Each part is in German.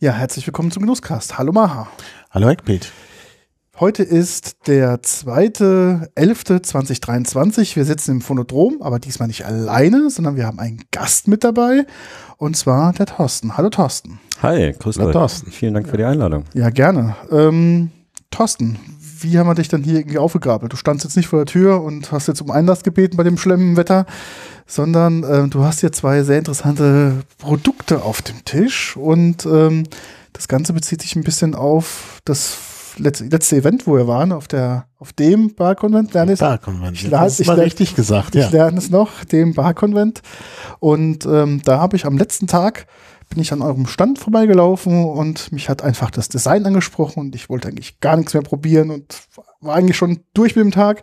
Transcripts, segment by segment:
Ja, herzlich willkommen zum Genusscast. Hallo Maha. Hallo Heckpiet. Heute ist der 2.11.2023. Wir sitzen im Phonodrom, aber diesmal nicht alleine, sondern wir haben einen Gast mit dabei und zwar der Thorsten. Hallo Thorsten. Hi, grüß dich. Thorsten. Vielen Dank für die Einladung. Ja, gerne. Thorsten, wie haben wir dich dann hier irgendwie aufgegabelt? Du standst jetzt nicht vor der Tür und hast jetzt um Einlass gebeten bei dem schlimmen Wetter, sondern du hast hier zwei sehr interessante Produkte auf dem Tisch und das Ganze bezieht sich ein bisschen auf das letzte Event, wo wir waren, auf dem Bar-Convent. Bar-Convent, ich lerne es noch, dem Bar-Convent. Und da habe ich am letzten Tag, bin ich an eurem Stand vorbeigelaufen und mich hat einfach das Design angesprochen und ich wollte eigentlich gar nichts mehr probieren und war eigentlich schon durch mit dem Tag.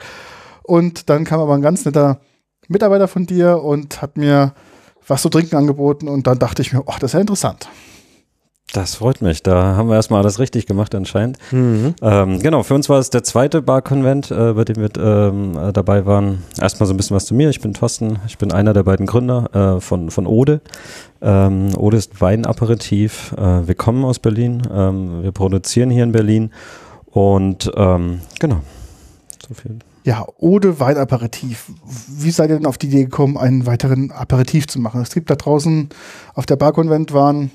Und dann kam aber ein ganz netter Mitarbeiter von dir und hat mir was zu trinken angeboten und dann dachte ich mir, ach, das ist ja interessant. Das freut mich, da haben wir erstmal alles richtig gemacht anscheinend. Mhm. Genau, für uns war es der zweite Bar-Convent, bei dem wir dabei waren. Erstmal so ein bisschen was zu mir, ich bin Thorsten, ich bin einer der beiden Gründer von Ode. Ode ist Weinaperitif, wir kommen aus Berlin, wir produzieren hier in Berlin und genau, so viel. Ja, Ode Weinaperitif. Wie seid ihr denn auf die Idee gekommen, einen weiteren Aperitif zu machen? Es gibt da draußen, auf der Bar-Convent waren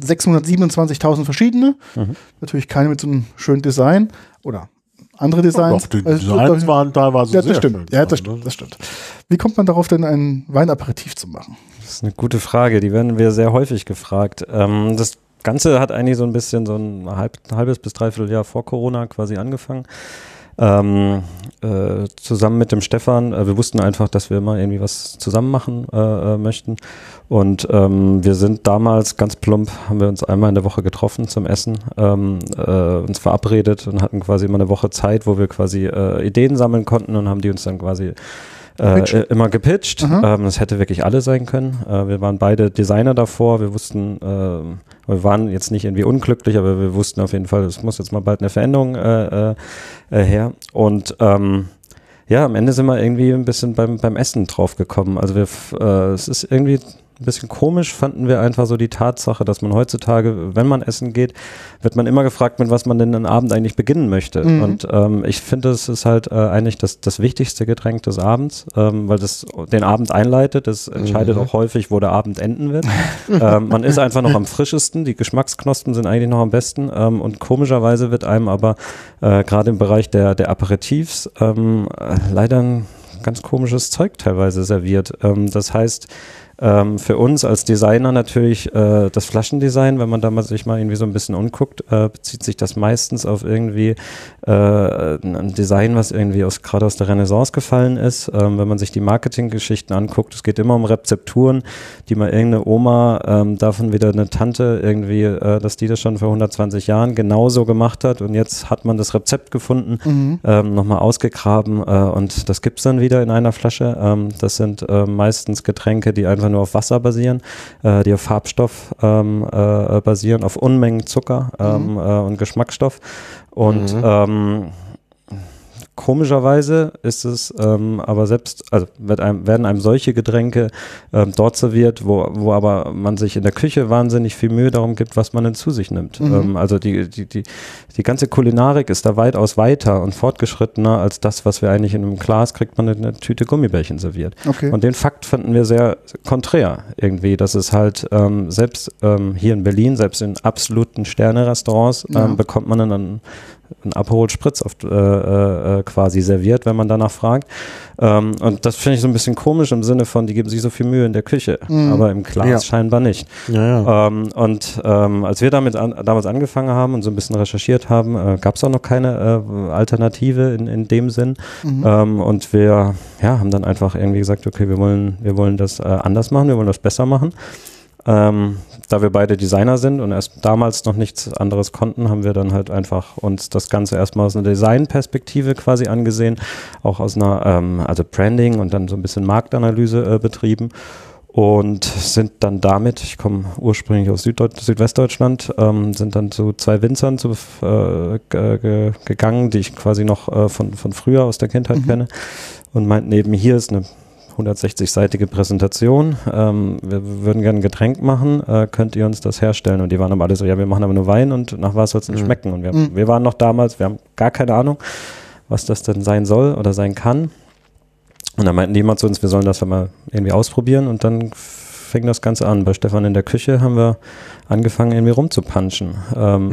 627.000 verschiedene. Mhm. Natürlich keine mit so einem schönen Design oder andere Designs. Doch, die Designs waren teilweise sehr schön. Ja, das stimmt, das stimmt. Wie kommt man darauf denn, einen Weinaperitif zu machen? Das ist eine gute Frage, die werden wir sehr häufig gefragt. Das Ganze hat eigentlich so ein bisschen so ein halbes bis dreiviertel Jahr vor Corona quasi angefangen. Zusammen mit dem Stefan, wir wussten einfach, dass wir immer irgendwie was zusammen machen möchten und wir sind damals ganz plump, haben wir uns einmal in der Woche getroffen zum Essen, uns verabredet und hatten quasi immer eine Woche Zeit, wo wir quasi Ideen sammeln konnten und haben die uns dann quasi immer gepitcht. Das hätte wirklich alle sein können. Wir waren beide Designer davor. Wir wussten, wir waren jetzt nicht irgendwie unglücklich, aber wir wussten auf jeden Fall, es muss jetzt mal bald eine Veränderung her. Und ja, am Ende sind wir irgendwie ein bisschen beim Essen drauf gekommen. Also wir, es ist irgendwie ein bisschen komisch, fanden wir einfach so die Tatsache, dass man heutzutage, wenn man essen geht, wird man immer gefragt, mit was man denn am Abend eigentlich beginnen möchte. Mhm. Und ich finde, es ist halt eigentlich das wichtigste Getränk des Abends, weil das den Abend einleitet. Das entscheidet auch häufig, wo der Abend enden wird. Man ist einfach noch am frischesten, die Geschmacksknospen sind eigentlich noch am besten. Und komischerweise wird einem aber gerade im Bereich der Aperitifs leider ein ganz komisches Zeug teilweise serviert. Das heißt, für uns als Designer natürlich das Flaschendesign, wenn man da mal sich mal irgendwie so ein bisschen umguckt, bezieht sich das meistens auf irgendwie ein Design, was irgendwie gerade aus der Renaissance gefallen ist. Wenn man sich die Marketinggeschichten anguckt, es geht immer um Rezepturen, die mal irgendeine Oma, davon wieder eine Tante irgendwie, dass die das schon vor 120 Jahren genauso gemacht hat und jetzt hat man das Rezept gefunden, nochmal ausgegraben und das gibt es dann wieder in einer Flasche. Das sind meistens Getränke, die einfach nur auf Wasser basieren, die auf Farbstoff basieren, auf Unmengen Zucker und Geschmacksstoff und komischerweise ist es aber selbst, also werden einem solche Getränke dort serviert, wo aber man sich in der Küche wahnsinnig viel Mühe darum gibt, was man denn zu sich nimmt. Also die ganze Kulinarik ist da weitaus weiter und fortgeschrittener als das, was wir eigentlich in einem Glas kriegt, man in einer Tüte Gummibärchen serviert. Okay. Und den Fakt fanden wir sehr konträr irgendwie, dass es halt selbst hier in Berlin, selbst in absoluten Sterne-Restaurants bekommt man dann einen Aperol-Spritz oft quasi serviert, wenn man danach fragt. Und das finde ich so ein bisschen komisch im Sinne von, die geben sich so viel Mühe in der Küche, aber im Glas scheinbar nicht. Als wir damit damals angefangen haben und so ein bisschen recherchiert haben, gab es auch noch keine Alternative in dem Sinn. Und wir haben dann einfach irgendwie gesagt, okay, wir wollen das anders machen, wir wollen das besser machen. Da wir beide Designer sind und erst damals noch nichts anderes konnten, haben wir dann halt einfach uns das Ganze erstmal aus einer Designperspektive quasi angesehen, auch aus einer also Branding und dann so ein bisschen Marktanalyse betrieben und sind dann damit, ich komme ursprünglich aus Südwestdeutschland, sind dann zu zwei Winzern gegangen, die ich quasi noch von früher aus der Kindheit kenne und meinten eben, hier ist eine 160-seitige Präsentation, wir würden gerne ein Getränk machen, könnt ihr uns das herstellen? Und die waren aber alle so, ja, wir machen aber nur Wein und nach was soll es denn schmecken? Und wir waren noch damals, wir haben gar keine Ahnung, was das denn sein soll oder sein kann. Und dann meinten die immer zu uns, wir sollen das mal irgendwie ausprobieren und dann fing das Ganze an. Bei Stefan in der Küche haben wir angefangen, irgendwie rumzupanschen.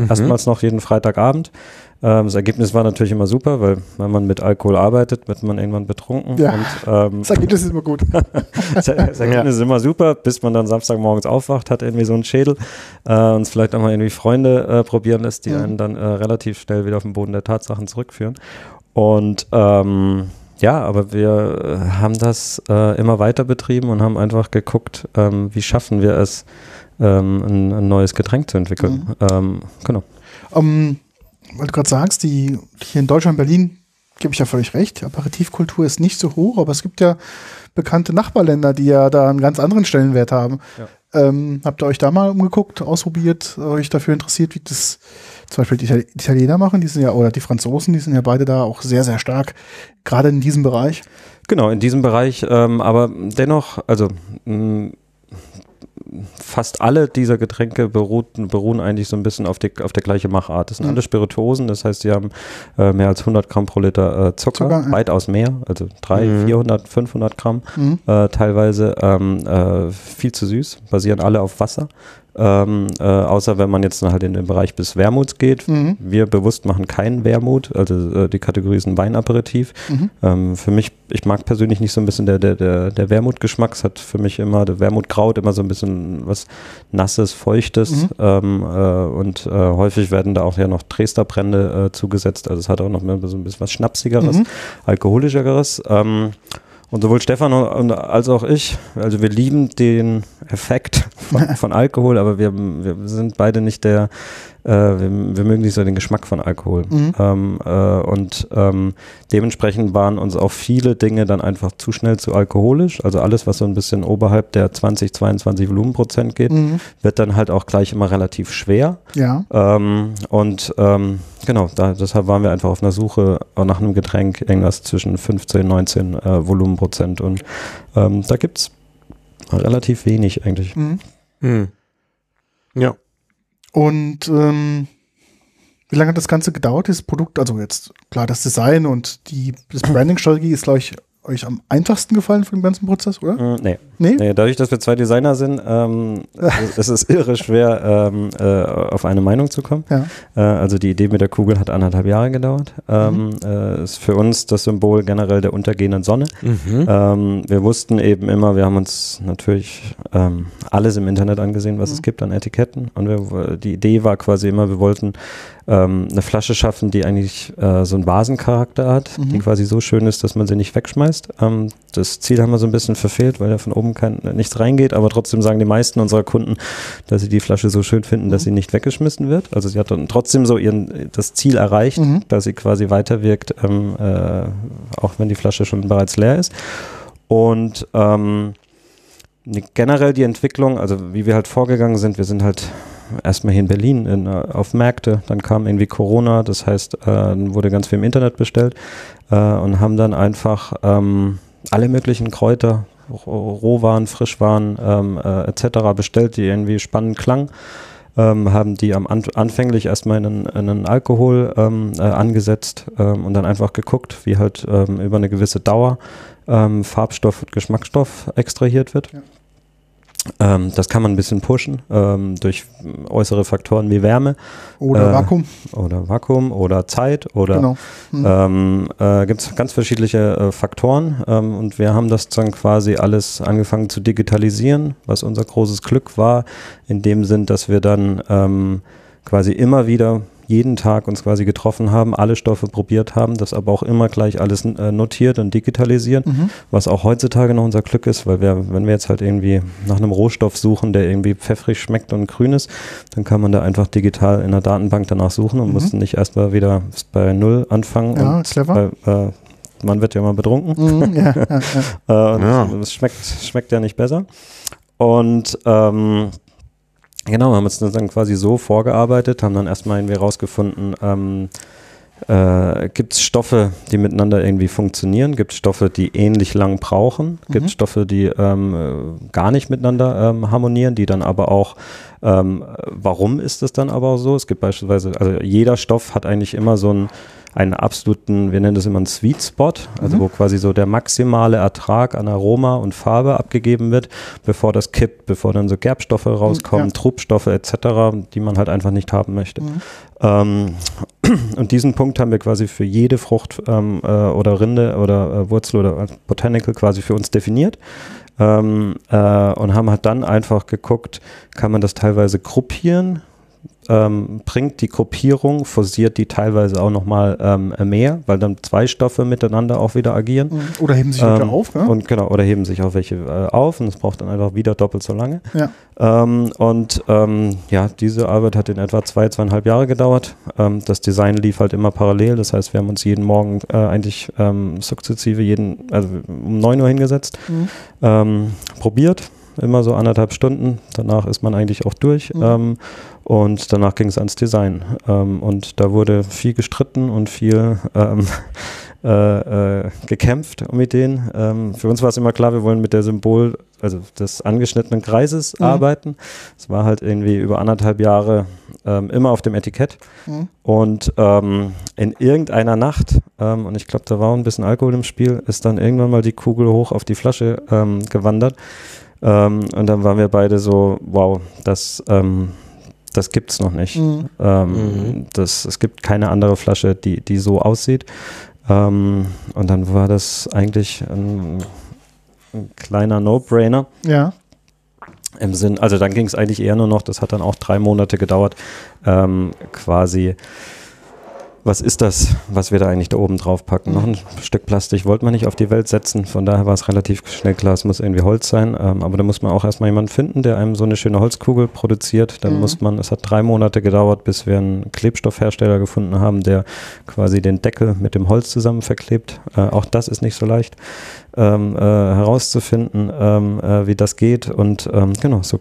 Erstmals noch jeden Freitagabend. Das Ergebnis war natürlich immer super, weil wenn man mit Alkohol arbeitet, wird man irgendwann betrunken. Ja, und, das Ergebnis ist immer gut. Das Ergebnis ist immer super, bis man dann Samstagmorgens aufwacht, hat irgendwie so einen Schädel und vielleicht auch mal irgendwie Freunde probieren lässt, die einen dann relativ schnell wieder auf den Boden der Tatsachen zurückführen. Und ja, aber wir haben das immer weiter betrieben und haben einfach geguckt, wie schaffen wir es, ein neues Getränk zu entwickeln. Genau. Weil du gerade sagst, die hier in Deutschland, Berlin, gebe ich ja völlig recht, die Aperitivkultur ist nicht so hoch, aber es gibt ja bekannte Nachbarländer, die ja da einen ganz anderen Stellenwert haben. Ja. Habt ihr euch da mal umgeguckt, ausprobiert, euch dafür interessiert, wie das zum Beispiel die Italiener machen, die sind ja, oder die Franzosen, die sind ja beide da auch sehr, sehr stark, gerade in diesem Bereich. Genau, in diesem Bereich, aber dennoch, also fast alle dieser Getränke beruhen eigentlich so ein bisschen auf der gleichen Machart. Das sind alle Spirituosen, das heißt, sie haben mehr als 100 Gramm pro Liter Zucker, weitaus mehr, also 300, 400, 500 Gramm teilweise, viel zu süß, basieren alle auf Wasser. Außer wenn man jetzt halt in den Bereich bis Wermuts geht. Wir bewusst machen keinen Wermut, also die Kategorie ist ein Weinaperitif. Für mich, ich mag persönlich nicht so ein bisschen der Wermutgeschmack, es hat für mich immer, der Wermutkraut immer so ein bisschen was Nasses, Feuchtes und häufig werden da auch ja noch Dresdnerbrände zugesetzt, also es hat auch noch mehr so ein bisschen was Schnapsigeres, Alkoholischeres. Und sowohl Stefan als auch ich, also wir lieben den Effekt von Alkohol, aber wir sind beide nicht wir mögen nicht so den Geschmack von Alkohol. Dementsprechend waren uns auch viele Dinge dann einfach zu schnell zu alkoholisch. Also alles, was so ein bisschen oberhalb der 20, 22 Volumenprozent geht, wird dann halt auch gleich immer relativ schwer. Genau, deshalb waren wir einfach auf einer Suche nach einem Getränk, irgendwas zwischen 15 und 19 Volumenprozent. Und da gibt es relativ wenig eigentlich. Ja. Und wie lange hat das Ganze gedauert, dieses Produkt? Also jetzt, klar, das Design und das Branding-Strategie ist, glaube ich, euch am einfachsten gefallen von dem ganzen Prozess, oder? Nee, dadurch, dass wir zwei Designer sind, es ist irre schwer, auf eine Meinung zu kommen. Ja. Also die Idee mit der Kugel hat 1,5 Jahre gedauert. Ist für uns das Symbol generell der untergehenden Sonne. Wir wussten eben immer, wir haben uns natürlich alles im Internet angesehen, was es gibt an Etiketten. Und die Idee war quasi immer, wir wollten eine Flasche schaffen, die eigentlich so einen Vasencharakter hat, die quasi so schön ist, dass man sie nicht wegschmeißt. Das Ziel haben wir so ein bisschen verfehlt, weil da von oben nichts reingeht, aber trotzdem sagen die meisten unserer Kunden, dass sie die Flasche so schön finden, dass sie nicht weggeschmissen wird. Also sie hat dann trotzdem so das Ziel erreicht, dass sie quasi weiterwirkt, auch wenn die Flasche schon bereits leer ist. Und generell die Entwicklung, also wie wir halt vorgegangen sind, wir sind halt erstmal hier in Berlin auf Märkte, dann kam irgendwie Corona, das heißt, wurde ganz viel im Internet bestellt und haben dann einfach alle möglichen Kräuter, Rohwaren, Frischwaren etc. bestellt, die irgendwie spannend klangen, haben die anfänglich erstmal in einen Alkohol angesetzt und dann einfach geguckt, wie halt über eine gewisse Dauer Farbstoff und Geschmacksstoff extrahiert wird. Ja. Das kann man ein bisschen pushen durch äußere Faktoren wie Wärme. Oder Vakuum. Oder Vakuum oder Zeit. Oder genau. Gibt es ganz verschiedene Faktoren. Und wir haben das dann quasi alles angefangen zu digitalisieren, was unser großes Glück war, in dem Sinn, dass wir dann quasi immer wieder jeden Tag uns quasi getroffen haben, alle Stoffe probiert haben, das aber auch immer gleich alles notiert und digitalisiert, was auch heutzutage noch unser Glück ist, weil wir, wenn wir jetzt halt irgendwie nach einem Rohstoff suchen, der irgendwie pfeffrig schmeckt und grün ist, dann kann man da einfach digital in der Datenbank danach suchen und muss nicht erstmal wieder bei Null anfangen. Ja, und clever. Man wird ja immer betrunken. Es schmeckt ja nicht besser. Und genau, wir haben uns dann quasi so vorgearbeitet, haben dann erstmal irgendwie rausgefunden, gibt es Stoffe, die miteinander irgendwie funktionieren, gibt es Stoffe, die ähnlich lang brauchen, gibt es Stoffe, die gar nicht miteinander harmonieren, die dann aber auch, warum ist es dann aber auch so? Es gibt beispielsweise, also jeder Stoff hat eigentlich immer so einen absoluten, wir nennen das immer einen Sweet Spot, also wo quasi so der maximale Ertrag an Aroma und Farbe abgegeben wird, bevor das kippt, bevor dann so Gerbstoffe rauskommen, Trubstoffe etc., die man halt einfach nicht haben möchte. Und diesen Punkt haben wir quasi für jede Frucht oder Rinde oder Wurzel oder Botanical quasi für uns definiert. Und haben halt dann einfach geguckt, kann man das teilweise gruppieren? Bringt die Gruppierung, forciert die teilweise auch nochmal mehr, weil dann zwei Stoffe miteinander auch wieder agieren. Oder heben sich wieder auf, ne? Und genau, oder heben sich auch welche auf und es braucht dann einfach wieder doppelt so lange. Ja. Diese Arbeit hat in etwa 2,5 Jahre gedauert. Das Design lief halt immer parallel, das heißt, wir haben uns jeden Morgen eigentlich sukzessive um 9 Uhr hingesetzt, probiert. Immer so 1,5 Stunden, danach ist man eigentlich auch durch und danach ging es ans Design und da wurde viel gestritten und viel gekämpft um Ideen. Für uns war es immer klar, wir wollen mit der Symbol, also des angeschnittenen Kreises arbeiten. Es war halt irgendwie über 1,5 Jahre immer auf dem Etikett und in irgendeiner Nacht, und ich glaube, da war ein bisschen Alkohol im Spiel, ist dann irgendwann mal die Kugel hoch auf die Flasche gewandert. Und dann waren wir beide so, wow, das gibt's noch nicht. Es gibt keine andere Flasche, die so aussieht. Und dann war das eigentlich ein kleiner No-Brainer. Ja. Im Sinn, also dann ging es eigentlich eher nur noch, das hat dann auch 3 Monate gedauert, quasi. Was ist das, was wir da eigentlich da oben drauf packen? Noch ein Stück Plastik wollte man nicht auf die Welt setzen, von daher war es relativ schnell klar, es muss irgendwie Holz sein, aber da muss man auch erstmal jemanden finden, der einem so eine schöne Holzkugel produziert, dann muss man, es hat 3 Monate gedauert, bis wir einen Klebstoffhersteller gefunden haben, der quasi den Deckel mit dem Holz zusammen verklebt, auch das ist nicht so leicht herauszufinden, wie das geht und genau, so,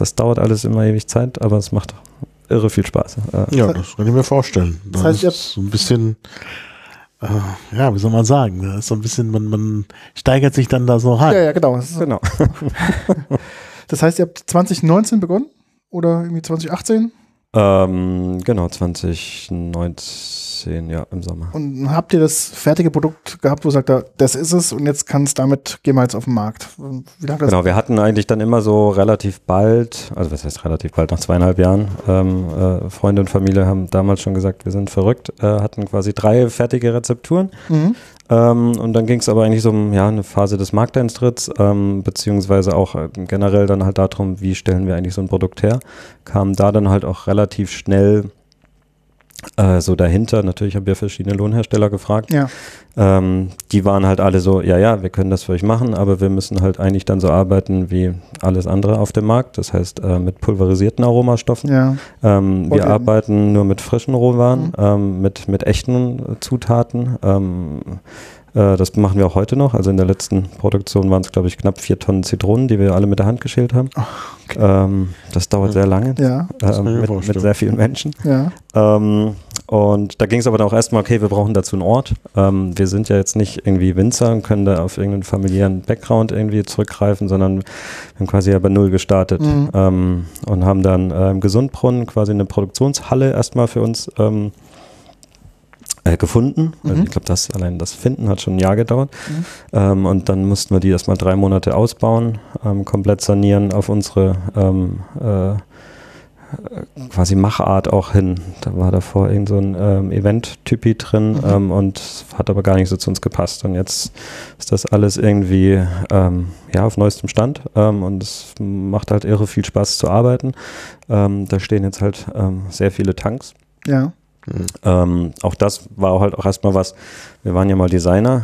das dauert alles immer ewig Zeit, aber es macht irre viel Spaß. Ja, das kann ich mir vorstellen. Das heißt, ist so ein bisschen, wie soll man sagen, das ist so ein bisschen, man steigert sich dann da so rein. Ja, ja, genau. Das heißt, ihr habt 2019 begonnen oder irgendwie 2018? Genau, 2019, ja, im Sommer. Und habt ihr das fertige Produkt gehabt, wo sagt er, das ist es und jetzt gehen wir jetzt auf den Markt? Wie lange das? Genau, wir hatten eigentlich dann immer so relativ bald, also was heißt relativ bald, nach 2,5 Jahren, Freunde und Familie haben damals schon gesagt, wir sind verrückt, hatten quasi 3 fertige Rezepturen. Und dann ging es aber eigentlich so um eine Phase des Markteintritts, beziehungsweise auch generell dann halt darum, wie stellen wir eigentlich so ein Produkt her, kam da dann halt auch relativ schnell so dahinter. Natürlich haben wir verschiedene Lohnhersteller gefragt. Ja. Die waren halt alle so, wir können das für euch machen, aber wir müssen halt eigentlich dann so arbeiten wie alles andere auf dem Markt. Das heißt, mit pulverisierten Aromastoffen. Ja. Wir arbeiten nur mit frischen Rohwaren, mit echten Zutaten. Das machen wir auch heute noch. Also in der letzten Produktion waren es, glaube ich, knapp 4 Tonnen Zitronen, die wir alle mit der Hand geschält haben. Okay. Das dauert sehr lange, mit sehr vielen Menschen. Ja. Und da ging es aber dann auch erstmal, okay, wir brauchen dazu einen Ort. Wir sind ja jetzt nicht irgendwie Winzer und können da auf irgendeinen familiären Background irgendwie zurückgreifen, sondern wir haben quasi bei Null gestartet und haben dann im Gesundbrunnen quasi eine Produktionshalle erstmal für uns gefunden. Also ich glaube, allein das Finden hat schon ein Jahr gedauert. Und dann mussten wir die erstmal 3 Monate ausbauen, komplett sanieren, auf unsere quasi Machart auch hin. Da war davor irgend so ein Event-Typi drin und hat aber gar nicht so zu uns gepasst. Und jetzt ist das alles irgendwie auf neuestem Stand und es macht halt irre viel Spaß zu arbeiten. Da stehen jetzt halt sehr viele Tanks. Ja. Auch das war halt auch erstmal was, wir waren ja mal Designer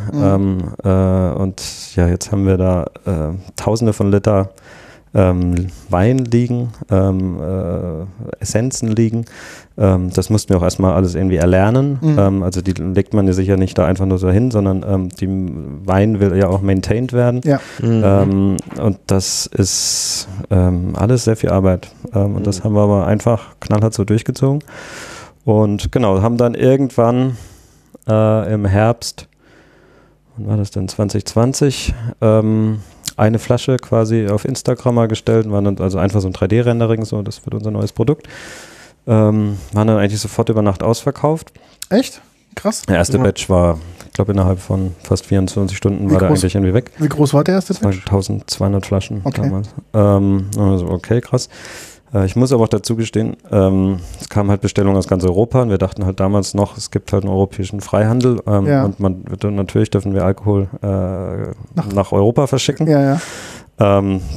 und ja, jetzt haben wir da Tausende von Liter Wein liegen, Essenzen liegen, das mussten wir auch erstmal alles irgendwie erlernen, also die legt man ja sicher nicht da einfach nur so hin, sondern die Wein will ja auch maintained werden und das ist alles sehr viel Arbeit und das haben wir aber einfach knallhart so durchgezogen. Und genau, haben dann irgendwann im Herbst, wann war das denn, 2020, eine Flasche quasi auf Instagram mal gestellt, und waren dann also einfach so ein 3D-Rendering, so, das wird unser neues Produkt. Waren dann eigentlich sofort über Nacht ausverkauft. Echt? Krass. Der erste Batch war, ich glaube, innerhalb von fast 24 Stunden war der eigentlich irgendwie weg. Wie groß war der erste Batch? 1200 Flaschen damals. Also okay, krass. Ich muss aber auch dazu gestehen, es kamen halt Bestellungen aus ganz Europa und wir dachten halt damals noch, es gibt halt einen europäischen Freihandel und natürlich dürfen wir Alkohol nach Europa verschicken,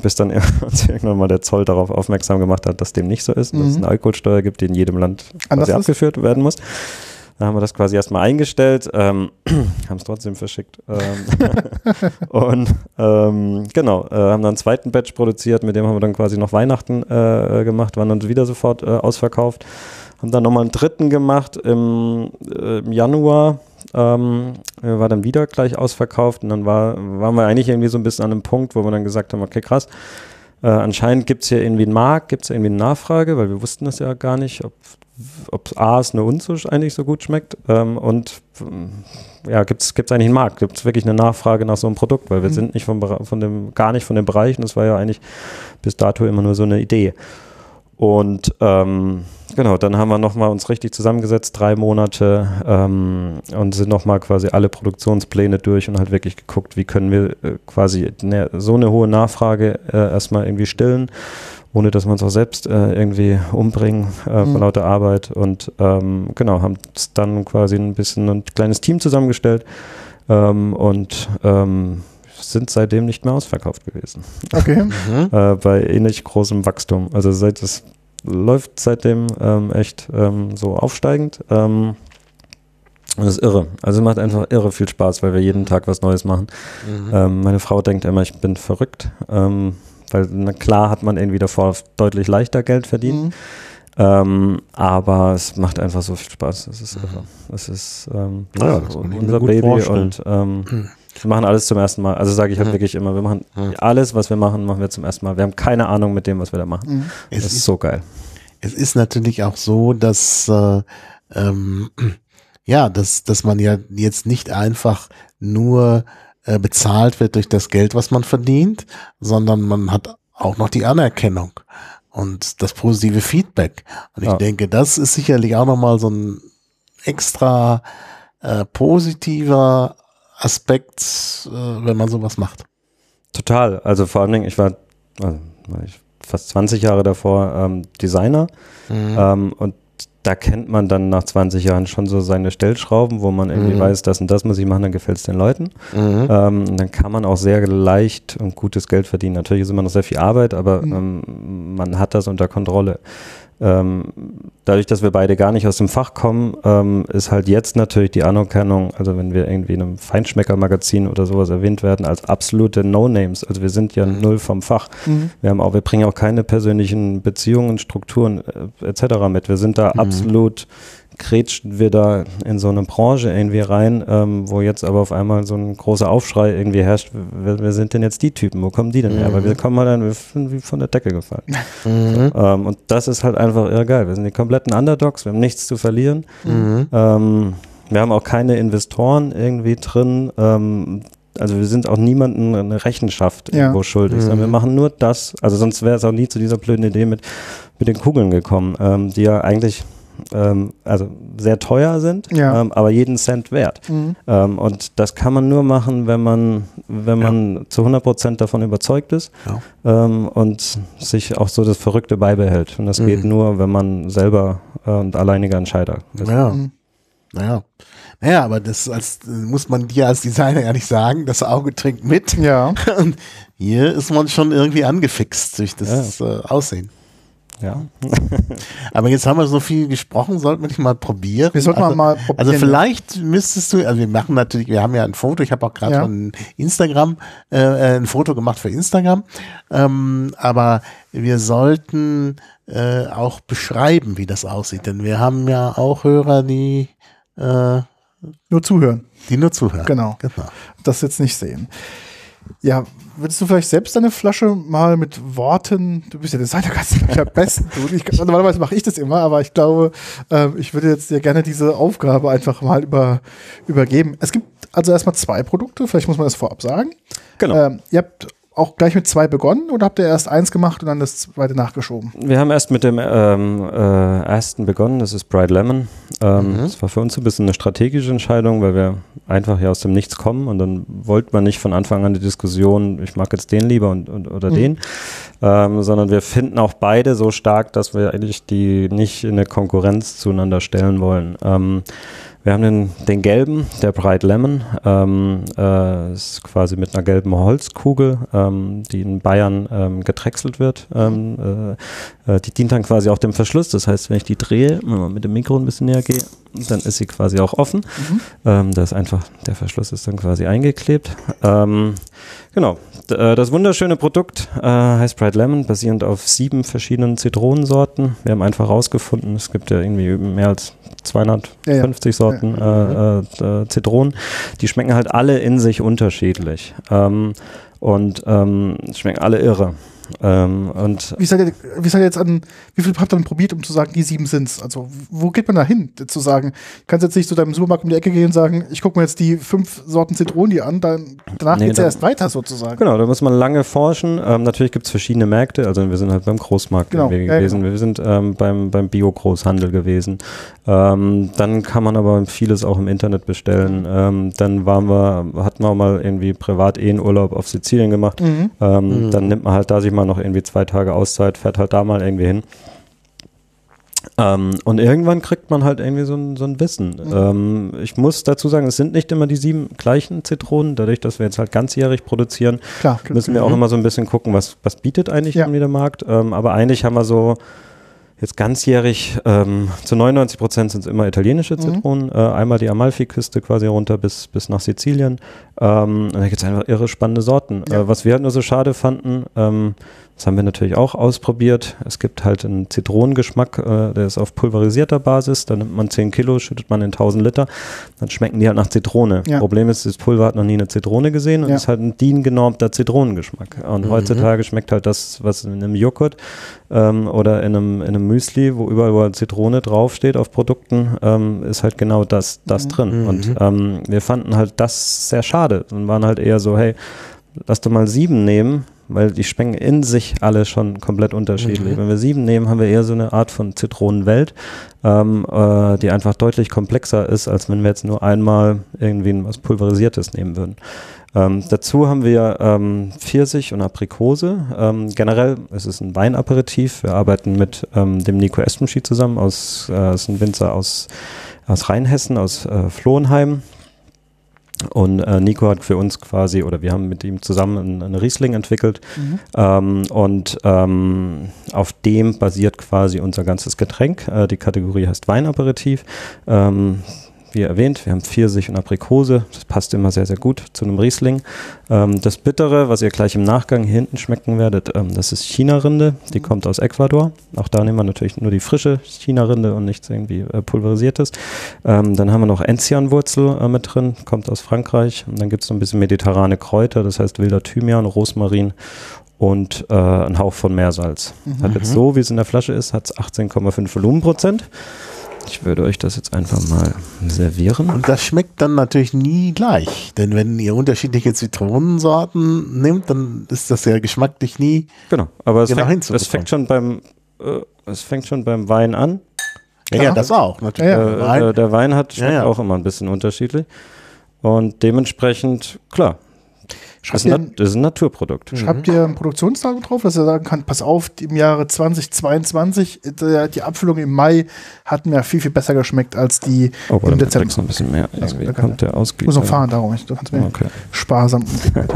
bis dann uns irgendwann mal der Zoll darauf aufmerksam gemacht hat, dass dem nicht so ist, dass es eine Alkoholsteuer gibt, die in jedem Land quasi abgeführt werden muss. Da haben wir das quasi erstmal eingestellt, haben es trotzdem verschickt und haben dann einen zweiten Batch produziert, mit dem haben wir dann quasi noch Weihnachten gemacht, waren dann wieder sofort ausverkauft, haben dann nochmal einen dritten gemacht im Januar, war dann wieder gleich ausverkauft und dann waren wir eigentlich irgendwie so ein bisschen an einem Punkt, wo wir dann gesagt haben, okay krass, anscheinend gibt es hier irgendwie einen Markt, gibt es irgendwie eine Nachfrage, weil wir wussten das ja gar nicht, ob A, es nur uns eigentlich so gut schmeckt und ja, gibt es eigentlich einen Markt, gibt es wirklich eine Nachfrage nach so einem Produkt, weil wir sind nicht gar nicht von dem Bereich und das war ja eigentlich bis dato immer nur so eine Idee. Und genau, dann haben wir nochmal uns richtig zusammengesetzt, 3 Monate und sind nochmal quasi alle Produktionspläne durch und halt wirklich geguckt, wie können wir quasi so eine hohe Nachfrage erstmal irgendwie stillen, ohne dass wir uns auch selbst irgendwie umbringen von lauter Arbeit. Und genau, haben dann quasi ein kleines Team zusammengestellt sind seitdem nicht mehr ausverkauft gewesen. Okay. Bei ähnlich großem Wachstum. Also es läuft seitdem echt so aufsteigend. Und das ist irre. Also es macht einfach irre viel Spaß, weil wir jeden Tag was Neues machen. Meine Frau denkt immer, ich bin verrückt. Weil na klar hat man irgendwie davor deutlich leichter Geld verdient. Aber es macht einfach so viel Spaß. Es ist irre. Es ist unser Baby vorstellen. Und wir machen alles zum ersten Mal. Also sage ich halt wirklich immer, wir machen alles, was wir machen, machen wir zum ersten Mal. Wir haben keine Ahnung mit dem, was wir da machen. Das ist so geil. Es ist natürlich auch so, dass dass man ja jetzt nicht einfach nur bezahlt wird durch das Geld, was man verdient, sondern man hat auch noch die Anerkennung und das positive Feedback. Und ich denke, das ist sicherlich auch nochmal so ein extra positiver Aspekt, wenn man sowas macht. Total. Also vor allen Dingen, ich war fast 20 Jahre davor Designer und da kennt man dann nach 20 Jahren schon so seine Stellschrauben, wo man irgendwie weiß, das und das muss ich machen, dann gefällt es den Leuten. Dann kann man auch sehr leicht und gutes Geld verdienen. Natürlich ist immer noch sehr viel Arbeit, aber man hat das unter Kontrolle. Dadurch, dass wir beide gar nicht aus dem Fach kommen, ist halt jetzt natürlich die Anerkennung, also wenn wir irgendwie in einem Feinschmecker-Magazin oder sowas erwähnt werden, als absolute No-Names, also wir sind ja null vom Fach, wir bringen auch keine persönlichen Beziehungen, Strukturen etc. mit, wir sind da absolut, kretschen wir da in so eine Branche irgendwie rein, wo jetzt aber auf einmal so ein großer Aufschrei irgendwie herrscht, wer sind denn jetzt die Typen, wo kommen die denn her, weil wir kommen halt dann wie von der Decke gefallen. Und das ist halt einfach irre geil, wir sind die kompletten Underdogs, wir haben nichts zu verlieren, wir haben auch keine Investoren irgendwie drin, also wir sind auch niemandem eine Rechenschaft irgendwo schuldig, sondern wir machen nur das, also sonst wäre es auch nie zu dieser blöden Idee mit den Kugeln gekommen, die ja eigentlich also sehr teuer sind, ja, aber jeden Cent wert. Mhm. Und das kann man nur machen, wenn man zu 100% davon überzeugt ist, ja, und sich auch so das Verrückte beibehält. Und das geht nur, wenn man selber und alleiniger Entscheider ist. Ja. Mhm. Naja, aber das muss man dir als Designer ehrlich sagen, das Auge trinkt mit. Ja. Und hier ist man schon irgendwie angefixt durch das Aussehen. Ja. Aber jetzt haben wir so viel gesprochen, sollten wir nicht mal probieren? Wir sollten mal probieren. Also vielleicht müsstest du, also wir machen natürlich, wir haben ja ein Foto, ich habe auch gerade von Instagram ein Foto gemacht für Instagram, aber wir sollten auch beschreiben, wie das aussieht, denn wir haben ja auch Hörer, die nur zuhören. Die nur zuhören. Genau. Das jetzt nicht sehen. Ja, würdest du vielleicht selbst deine Flasche mal mit Worten, du bist ja Designer, kannst du am besten tun. Normalerweise mache ich das immer, aber ich glaube, ich würde jetzt dir gerne diese Aufgabe einfach mal übergeben. Es gibt also erstmal zwei Produkte, vielleicht muss man das vorab sagen. Genau. Ihr habt auch gleich mit zwei begonnen oder habt ihr erst eins gemacht und dann das zweite nachgeschoben? Wir haben erst mit dem ersten begonnen, das ist Bright Lemon. Das war für uns ein bisschen eine strategische Entscheidung, weil wir einfach hier aus dem Nichts kommen und dann wollte man nicht von Anfang an die Diskussion, ich mag jetzt den lieber oder den, sondern wir finden auch beide so stark, dass wir eigentlich die nicht in eine Konkurrenz zueinander stellen wollen. Wir haben den gelben, der Bright Lemon, ist quasi mit einer gelben Holzkugel, die in Bayern gedrechselt wird. Die dient dann quasi auch dem Verschluss, das heißt, wenn ich die drehe, wenn man mit dem Mikro ein bisschen näher gehe, dann ist sie quasi auch offen. Da ist einfach, der Verschluss ist dann quasi eingeklebt. Genau, das wunderschöne Produkt heißt Bright Lemon, basierend auf 7 verschiedenen Zitronensorten. Wir haben einfach rausgefunden, es gibt ja irgendwie mehr als 250 Sorten Zitronen. Die schmecken halt alle in sich unterschiedlich und schmecken alle irre. Und wie seid ihr jetzt an, wie viel habt ihr denn probiert, um zu sagen, die 7 sind's? Also, wo geht man da hin, zu sagen, du kannst jetzt nicht zu deinem Supermarkt um die Ecke gehen und sagen, ich gucke mir jetzt die 5 Sorten Zitronen hier an, danach geht's ja erst weiter sozusagen. Genau, da muss man lange forschen. Natürlich gibt's verschiedene Märkte, also wir sind halt beim Großmarkt gewesen, wir sind beim Bio-Großhandel gewesen. Dann kann man aber vieles auch im Internet bestellen. Dann hatten wir auch mal irgendwie privat einen Urlaub auf Sizilien gemacht. Dann nimmt man halt da sich mal noch irgendwie 2 Tage Auszeit, fährt halt da mal irgendwie hin. Und irgendwann kriegt man halt irgendwie so ein Wissen. Ich muss dazu sagen, es sind nicht immer die 7 gleichen Zitronen. Dadurch, dass wir jetzt halt ganzjährig produzieren, müssen wir auch immer so ein bisschen gucken, was bietet eigentlich irgendwie der Markt. Aber eigentlich haben wir so jetzt ganzjährig, zu 99% sind es immer italienische Zitronen, einmal die Amalfi-Küste quasi runter bis nach Sizilien. Und da gibt es einfach irre spannende Sorten. Was wir halt nur so schade fanden, das haben wir natürlich auch ausprobiert. Es gibt halt einen Zitronengeschmack, der ist auf pulverisierter Basis. Da nimmt man 10 Kilo, schüttet man in 1000 Liter. Dann schmecken die halt nach Zitrone. Ja. Problem ist, das Pulver hat noch nie eine Zitrone gesehen und ist halt ein DIN-genormter Zitronengeschmack. Und heutzutage schmeckt halt das, was in einem Joghurt oder in einem Müsli, wo überall Zitrone draufsteht auf Produkten, ist halt genau das drin. Und wir fanden halt das sehr schade und waren halt eher so, hey, lass doch mal 7 nehmen, weil die schmecken in sich alle schon komplett unterschiedlich. Wenn wir 7 nehmen, haben wir eher so eine Art von Zitronenwelt, die einfach deutlich komplexer ist, als wenn wir jetzt nur einmal irgendwie was Pulverisiertes nehmen würden. Dazu haben wir Pfirsich und Aprikose. Generell ist es ein Weinaperitif. Wir arbeiten mit dem Nico Espenschied zusammen, ist ein Winzer aus Rheinhessen, aus Flonheim. Und Nico hat für uns quasi, oder wir haben mit ihm zusammen einen Riesling entwickelt auf dem basiert quasi unser ganzes Getränk. Die Kategorie heißt Weinaperitif. Wie erwähnt, wir haben Pfirsich und Aprikose, das passt immer sehr, sehr gut zu einem Riesling. Das Bittere, was ihr gleich im Nachgang hier hinten schmecken werdet, das ist China-Rinde, die kommt aus Ecuador. Auch da nehmen wir natürlich nur die frische China-Rinde und nichts irgendwie Pulverisiertes. Dann haben wir noch Enzianwurzel mit drin, kommt aus Frankreich. Und dann gibt es so ein bisschen mediterrane Kräuter, das heißt wilder Thymian, Rosmarin und ein Hauch von Meersalz. Hat jetzt so, wie es in der Flasche ist, hat es 18,5 Volumenprozent. Ich würde euch das jetzt einfach mal servieren. Und das schmeckt dann natürlich nie gleich. Denn wenn ihr unterschiedliche Zitronensorten nehmt, dann ist das ja geschmacklich nie. Genau, aber es fängt schon beim Wein an. Ja, das auch. Natürlich. Der Wein hat auch immer ein bisschen unterschiedlich. Und dementsprechend, klar, das ist ein Naturprodukt. Schreibt ihr ein Produktionsdatum drauf, dass er sagen kann, pass auf, im Jahre 2022, die Abfüllung im Mai hat mir viel, viel besser geschmeckt als die im Dezember. Noch ein bisschen mehr. Also, kommt der Ausgleich. Muss noch fahren, darum. Du kannst mir sparsam. Genau.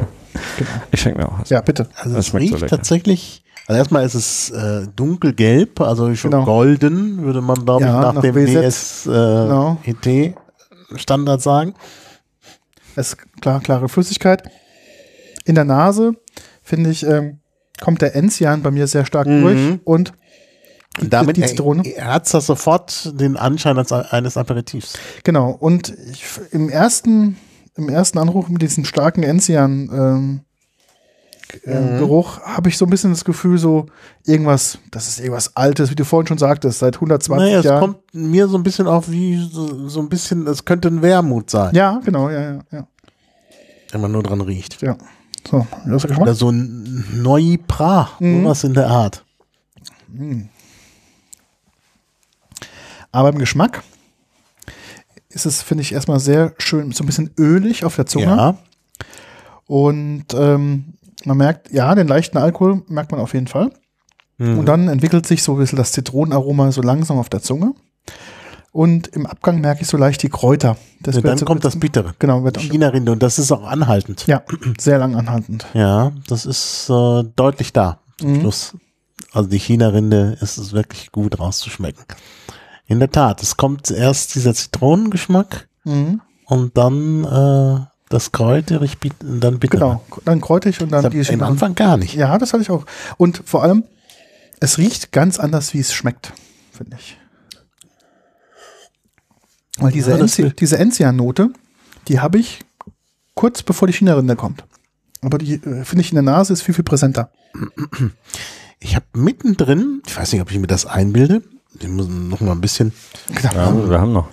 Ich schenke mir auch was. Ja, bitte. Also das riecht so tatsächlich, also erstmal ist es dunkelgelb, also schon golden, würde man glaube ich nach dem DSET-Standard sagen. Es ist klare Flüssigkeit. In der Nase, finde ich, kommt der Enzian bei mir sehr stark durch und damit die Zitrone. Hat das sofort den Anschein eines Aperitifs. Genau, und im ersten Anruf mit diesem starken Enzian Geruch habe ich so ein bisschen das Gefühl, so irgendwas, das ist irgendwas Altes, wie du vorhin schon sagtest, seit 120 Jahren. Naja, es kommt mir so ein bisschen auf wie so ein bisschen, es könnte ein Wermut sein. Ja, genau, ja. Wenn man nur dran riecht. Ja. So, oder so ein Neupra, sowas in der Art. Mhm. Aber im Geschmack ist es, finde ich, erstmal sehr schön, so ein bisschen ölig auf der Zunge. Ja. Und man merkt, ja, den leichten Alkohol merkt man auf jeden Fall. Mhm. Und dann entwickelt sich so ein bisschen das Zitronenaroma so langsam auf der Zunge. Und im Abgang merke ich so leicht die Kräuter. Dann kommt das Bittere. Genau, wird China-Rinde. Und das ist auch anhaltend. Ja, sehr lang anhaltend. Ja, das ist deutlich da zum Schluss. Also die China-Rinde ist es wirklich gut rauszuschmecken. In der Tat, es kommt erst dieser Zitronengeschmack und dann das kräuterig, dann bitter. Genau, dann kräutig und dann das die am Anfang gar nicht. Ja, das hatte ich auch. Und vor allem, es riecht ganz anders, wie es schmeckt, finde ich. Weil diese Enzian-Note, die habe ich kurz bevor die China-Rinde kommt. Aber die, finde ich, in der Nase ist viel, viel präsenter. Ich habe mittendrin, ich weiß nicht, ob ich mir das einbilde, wir müssen noch mal ein bisschen. Genau. Ja, wir haben noch.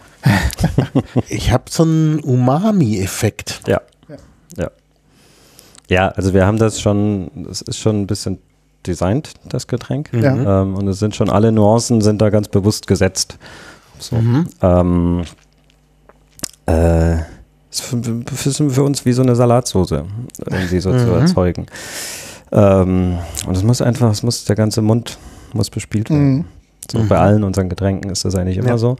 Ich habe so einen Umami-Effekt. Ja, also wir haben das schon, das ist schon ein bisschen designt, das Getränk. Ja. Und es sind schon alle Nuancen, sind da ganz bewusst gesetzt. So. Ist für uns wie so eine Salatsoße, irgendwie so zu erzeugen. Und es muss der ganze Mund muss bespielt werden. So, bei allen unseren Getränken ist das eigentlich immer so.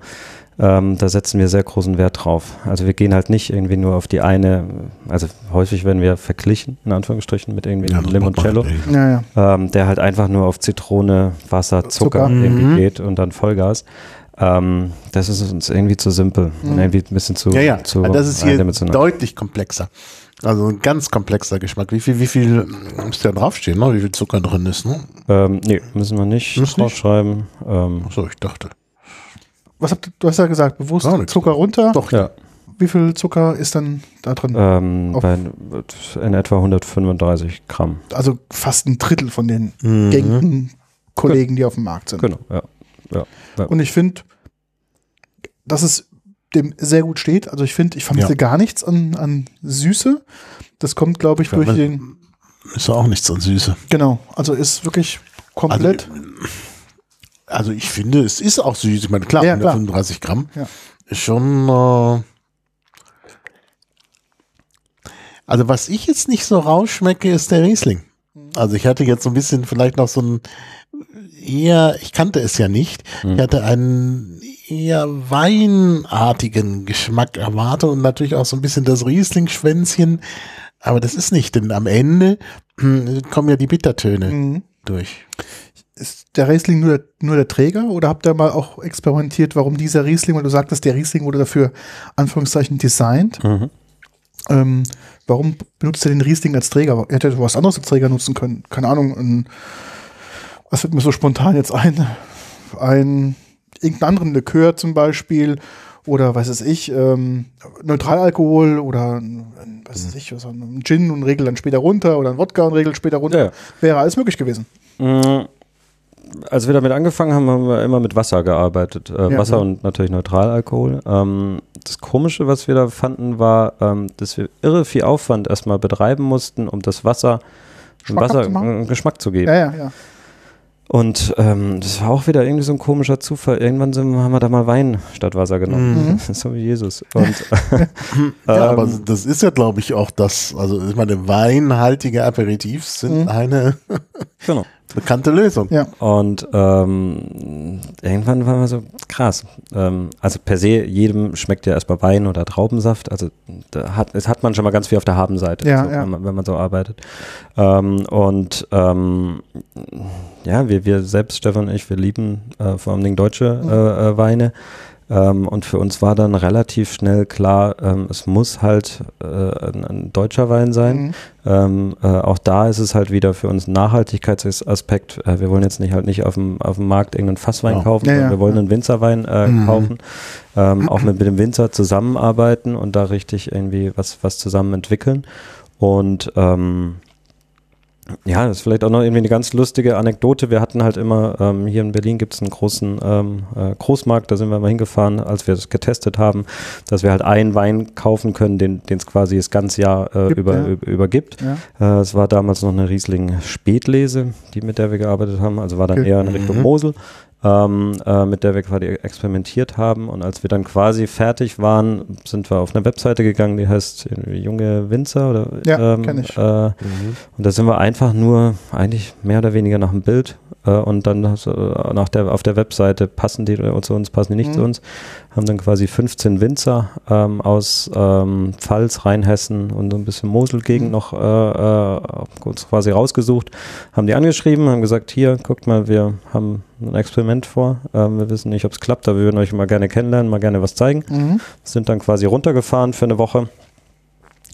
Da setzen wir sehr großen Wert drauf. Also wir gehen halt nicht irgendwie nur auf die eine, also häufig werden wir verglichen, in Anführungsstrichen, mit irgendwie einem Limoncello, der halt einfach nur auf Zitrone, Wasser, Zucker irgendwie geht und dann Vollgas. Das ist uns irgendwie zu simpel. Irgendwie ein bisschen zu zu also das ist hier deutlich komplexer. Also ein ganz komplexer Geschmack. Wie viel muss da draufstehen, ne? Wie viel Zucker drin ist? Ne? Nee, müssen wir nicht draufschreiben. Achso, ich dachte. Du hast ja gesagt, bewusst Zucker runter. Doch, ja. Wie viel Zucker ist denn da drin? In etwa 135 Gramm. Also fast ein Drittel von den gängigen Kollegen, die auf dem Markt sind. Genau, ja. Und ich finde, dass es dem sehr gut steht. Also ich finde, ich vermisse gar nichts an Süße. Das kommt, glaube ich, durch den... Ist auch nichts an Süße. Genau, also ist wirklich komplett... Also ich finde, es ist auch süß. Ich meine, klar, 135 Gramm ist schon... Also was ich jetzt nicht so rausschmecke, ist der Riesling. Also ich hatte jetzt so ein bisschen vielleicht noch so ein... eher, ich kannte es ja nicht, ich hatte einen eher weinartigen Geschmack erwartet und natürlich auch so ein bisschen das Riesling-Schwänzchen, aber das ist nicht, denn am Ende kommen ja die Bittertöne durch. Ist der Riesling nur der Träger oder habt ihr mal auch experimentiert, warum dieser Riesling, weil du sagtest, der Riesling wurde dafür Anführungszeichen designed, warum benutzt ihr den Riesling als Träger? Ihr hättet was anderes als Träger nutzen können, keine Ahnung, was wird mir so spontan jetzt irgendeinen anderen Likör zum Beispiel oder was weiß ich, Neutralalkohol oder was weiß ich, was ein Gin und Regel dann später runter oder ein Wodka und Regel später runter. Ja. Wäre alles möglich gewesen. Als wir damit angefangen haben, wir immer mit Wasser gearbeitet. Wasser und natürlich Neutralalkohol. Das Komische, was wir da fanden, war, dass wir irre viel Aufwand erstmal betreiben mussten, um das Wasser Geschmack zu geben. Und das war auch wieder irgendwie so ein komischer Zufall. Irgendwann haben wir da mal Wein statt Wasser genommen. Mhm. So wie Jesus. Und, ja, aber das ist ja, glaube ich, auch das. Also ich meine, weinhaltige Aperitifs sind eine genau. bekannte Lösung. Ja. Und irgendwann waren wir so, krass. Also per se, jedem schmeckt ja erstmal Wein oder Traubensaft. Also das hat man schon mal ganz viel auf der Habenseite, ja, so, ja. Wenn man so arbeitet. Ja, wir selbst, Stefan und ich, wir lieben vor allem deutsche Weine. Und für uns war dann relativ schnell klar, es muss halt ein deutscher Wein sein. Mhm. Auch da ist es halt wieder für uns ein Nachhaltigkeitsaspekt. Wir wollen jetzt nicht auf dem Markt irgendeinen Fasswein kaufen, sondern wir wollen einen Winzerwein kaufen. Auch mit dem Winzer zusammenarbeiten und da richtig irgendwie was zusammen entwickeln. Und ja, das ist vielleicht auch noch irgendwie eine ganz lustige Anekdote. Wir hatten halt immer, hier in Berlin gibt es einen großen Großmarkt, da sind wir mal hingefahren, als wir das getestet haben, dass wir halt einen Wein kaufen können, den es quasi das ganze Jahr übergibt. Ja. Es war damals noch eine Riesling-Spätlese, mit der wir gearbeitet haben, also war dann eher in Richtung Mosel. Mit der wir quasi experimentiert haben, und als wir dann quasi fertig waren, sind wir auf eine Webseite gegangen, die heißt Junge Winzer oder kenn ich. Und da sind wir einfach nur eigentlich mehr oder weniger nach dem Bild und dann auf der Webseite passen die zu uns, passen die nicht zu uns, haben dann quasi 15 Winzer aus Pfalz, Rheinhessen und so ein bisschen Mosel-Gegend noch uns quasi rausgesucht, haben die angeschrieben, haben gesagt, hier, guckt mal, wir haben ein Experiment vor. Wir wissen nicht, ob es klappt, aber wir würden euch mal gerne kennenlernen, mal gerne was zeigen. Sind dann quasi runtergefahren für eine Woche,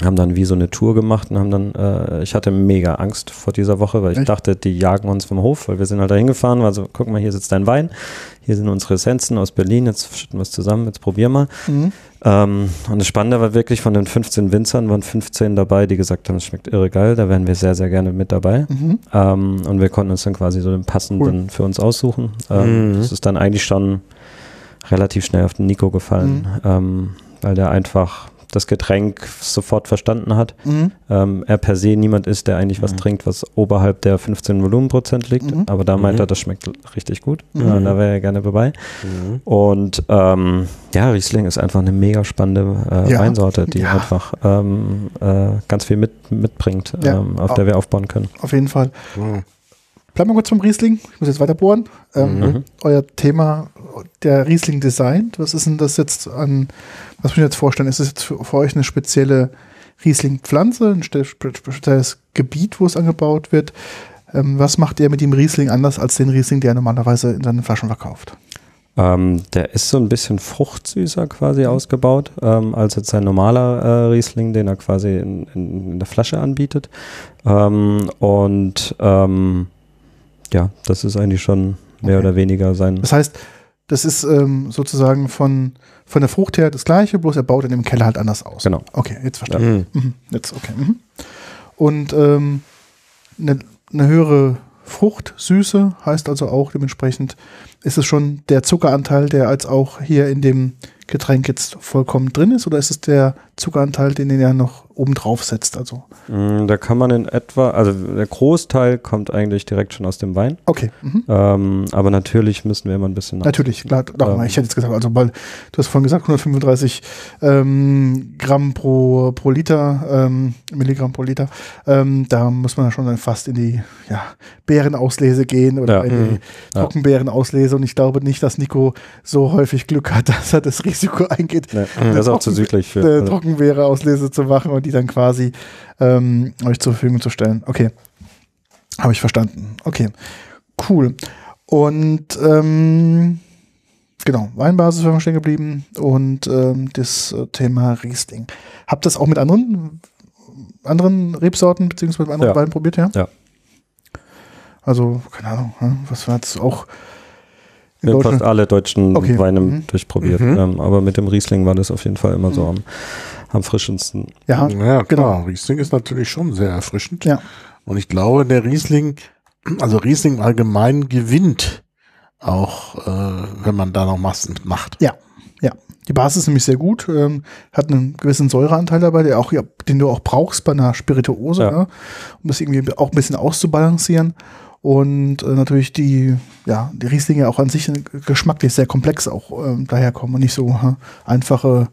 haben dann wie so eine Tour gemacht und haben dann, ich hatte mega Angst vor dieser Woche, weil ich dachte, die jagen uns vom Hof, weil wir sind halt da hingefahren, also guck mal, hier sitzt dein Wein, hier sind unsere Essenzen aus Berlin, jetzt schütten wir es zusammen, jetzt probieren wir. Und das Spannende war wirklich, von den 15 Winzern waren 15 dabei, die gesagt haben, es schmeckt irre geil, da wären wir sehr, sehr gerne mit dabei. Und wir konnten uns dann quasi so den passenden für uns aussuchen. Das ist dann eigentlich schon relativ schnell auf den Nico gefallen, weil der einfach das Getränk sofort verstanden hat. Er per se niemand ist, der eigentlich was trinkt, was oberhalb der 15 Volumenprozent liegt, aber da meint er, das schmeckt richtig gut. Da wäre er gerne dabei. Und ja, Riesling ist einfach eine mega spannende Weinsorte, die einfach ganz viel mitbringt, auf der wir aufbauen können. Auf jeden Fall. Bleiben wir kurz zum Riesling. Ich muss jetzt weiter bohren. Euer Thema, der Riesling Design, was ist denn das jetzt an, was muss ich mir jetzt vorstellen? Ist es jetzt für euch eine spezielle Riesling-Pflanze, ein spezielles Gebiet, wo es angebaut wird? Was macht ihr mit dem Riesling anders als den Riesling, der normalerweise in seinen Flaschen verkauft? Der ist so ein bisschen fruchtsüßer quasi ausgebaut, als jetzt sein normaler Riesling, den er quasi in der Flasche anbietet. Ja, das ist eigentlich schon mehr oder weniger sein. Das heißt, das ist sozusagen von der Frucht her das Gleiche, bloß er baut in dem Keller halt anders aus. Genau. Okay, jetzt verstanden. Ja. Jetzt, okay. Und eine höhere Fruchtsüße heißt also auch dementsprechend, ist es schon der Zuckeranteil, der als auch hier in dem Getränk jetzt vollkommen drin ist, oder ist es der Zuckeranteil, den er noch oben drauf setzt? Also da kann man in etwa, also der Großteil kommt eigentlich direkt schon aus dem Wein. Okay. Aber natürlich müssen wir immer ein bisschen nach. Natürlich, klar. Ich hätte jetzt gesagt, also weil du hast vorhin gesagt, 135 Gramm pro Liter, Milligramm pro Liter, da muss man ja schon dann fast in die Beerenauslese gehen oder in die Trockenbeerenauslese, und ich glaube nicht, dass Nico so häufig Glück hat, dass er das Risiko eingeht, das auch zu südlich für Trockenbeere-Auslese zu machen und die dann quasi euch zur Verfügung zu stellen. Okay, habe ich verstanden. Okay, cool. Und genau, Weinbasis war stehen geblieben und das Thema Riesling. Habt ihr das auch mit anderen Rebsorten bzw. mit anderen Weinen probiert? Ja. Also, keine Ahnung, was war jetzt auch wir haben fast alle deutschen Weine durchprobiert. Aber mit dem Riesling war das auf jeden Fall immer so am frischendsten. Ja, ja, genau. Riesling ist natürlich schon sehr erfrischend. Ja. Und ich glaube, der Riesling, also Riesling allgemein gewinnt auch, wenn man da noch Massen macht. Ja, ja. Die Basis ist nämlich sehr gut, hat einen gewissen Säureanteil dabei, der auch, den du auch brauchst bei einer Spirituose, um das irgendwie auch ein bisschen auszubalancieren. und natürlich die Rieslinge auch an sich geschmacklich sehr komplex auch daherkommen und nicht so einfache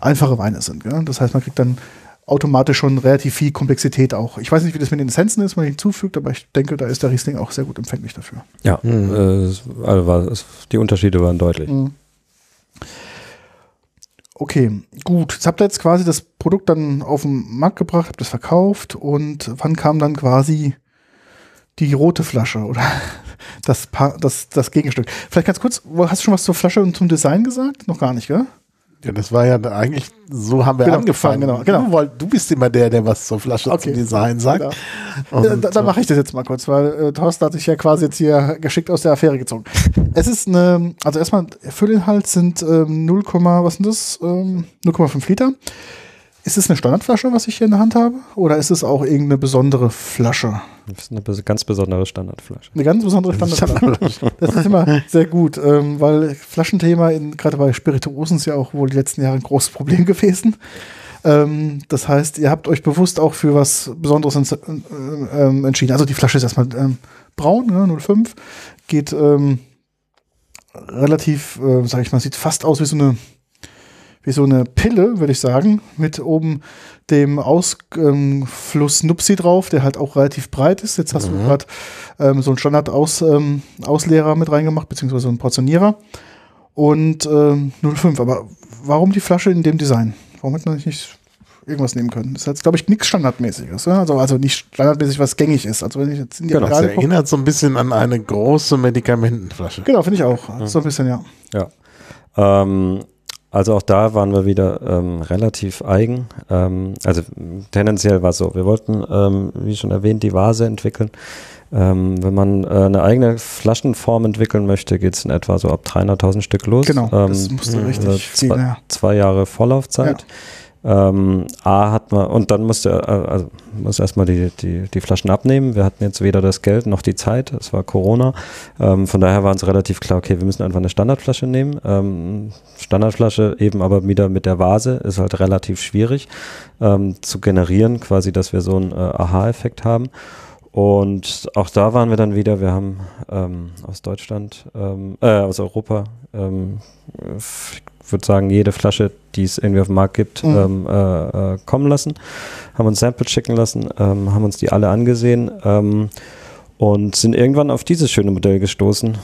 Weine sind. Gell? Das heißt, man kriegt dann automatisch schon relativ viel Komplexität auch. Ich weiß nicht, wie das mit den Essenzen ist, wenn man hinzufügt, aber ich denke, da ist der Riesling auch sehr gut empfänglich dafür. Ja, die Unterschiede waren deutlich. Mhm. Okay, gut. Jetzt habt ihr jetzt quasi das Produkt dann auf den Markt gebracht, habt es verkauft und wann kam dann quasi die rote Flasche oder das Gegenstück? Vielleicht ganz kurz, hast du schon was zur Flasche und zum Design gesagt? Noch gar nicht, gell? Ja, das war ja eigentlich, so haben wir angefangen. Genau. Du bist immer der was zur Flasche zum Design sagt. Genau. Dann mache ich das jetzt mal kurz, weil Thorsten hat sich ja quasi jetzt hier geschickt aus der Affäre gezogen. Es ist also erstmal Füllinhalt sind 0,5 Liter. Ist es eine Standardflasche, was ich hier in der Hand habe? Oder ist es auch irgendeine besondere Flasche? Das ist eine ganz besondere Standardflasche. Eine ganz besondere Standardflasche. Das ist immer sehr gut, weil Flaschenthema, gerade bei Spirituosen, ist ja auch wohl die letzten Jahre ein großes Problem gewesen. Das heißt, ihr habt euch bewusst auch für was Besonderes entschieden. Also die Flasche ist erstmal braun, 0,5. Geht relativ, sage ich mal, sieht fast aus wie so eine Pille, würde ich sagen, mit oben dem Ausfluss Nupsi drauf, der halt auch relativ breit ist. Jetzt hast du gerade so einen Standard-Ausleerer mit reingemacht, beziehungsweise so einen Portionierer. Und 0,5. Aber warum die Flasche in dem Design? Warum hätte man nicht irgendwas nehmen können? Das ist jetzt, glaube ich, nichts Standardmäßiges. Ja? Also nicht standardmäßig, was gängig ist. Also wenn ich jetzt in die Regale gucke, erinnert so ein bisschen an eine große Medikamentenflasche. Genau, finde ich auch. Mhm. So ein bisschen, ja. Ja. Also auch da waren wir wieder relativ eigen. Also tendenziell war es so. Wir wollten, wie schon erwähnt, die Vase entwickeln. Wenn man eine eigene Flaschenform entwickeln möchte, geht es in etwa so ab 300.000 Stück los. Genau, das musste richtig viel, ja. 2 Jahre Vorlaufzeit. Ja. Dann musste erstmal die Flaschen abnehmen. Wir hatten jetzt weder das Geld noch die Zeit. Es war Corona. Von daher war uns relativ klar, okay, wir müssen einfach eine Standardflasche nehmen. Standardflasche eben aber wieder mit der Vase ist halt relativ schwierig zu generieren, quasi, dass wir so einen Aha-Effekt haben. Und auch da waren wir dann wieder, wir haben aus Europa, ich würde sagen, jede Flasche, die es irgendwie auf dem Markt gibt, kommen lassen, haben uns Samples schicken lassen, haben uns die alle angesehen und sind irgendwann auf dieses schöne Modell gestoßen,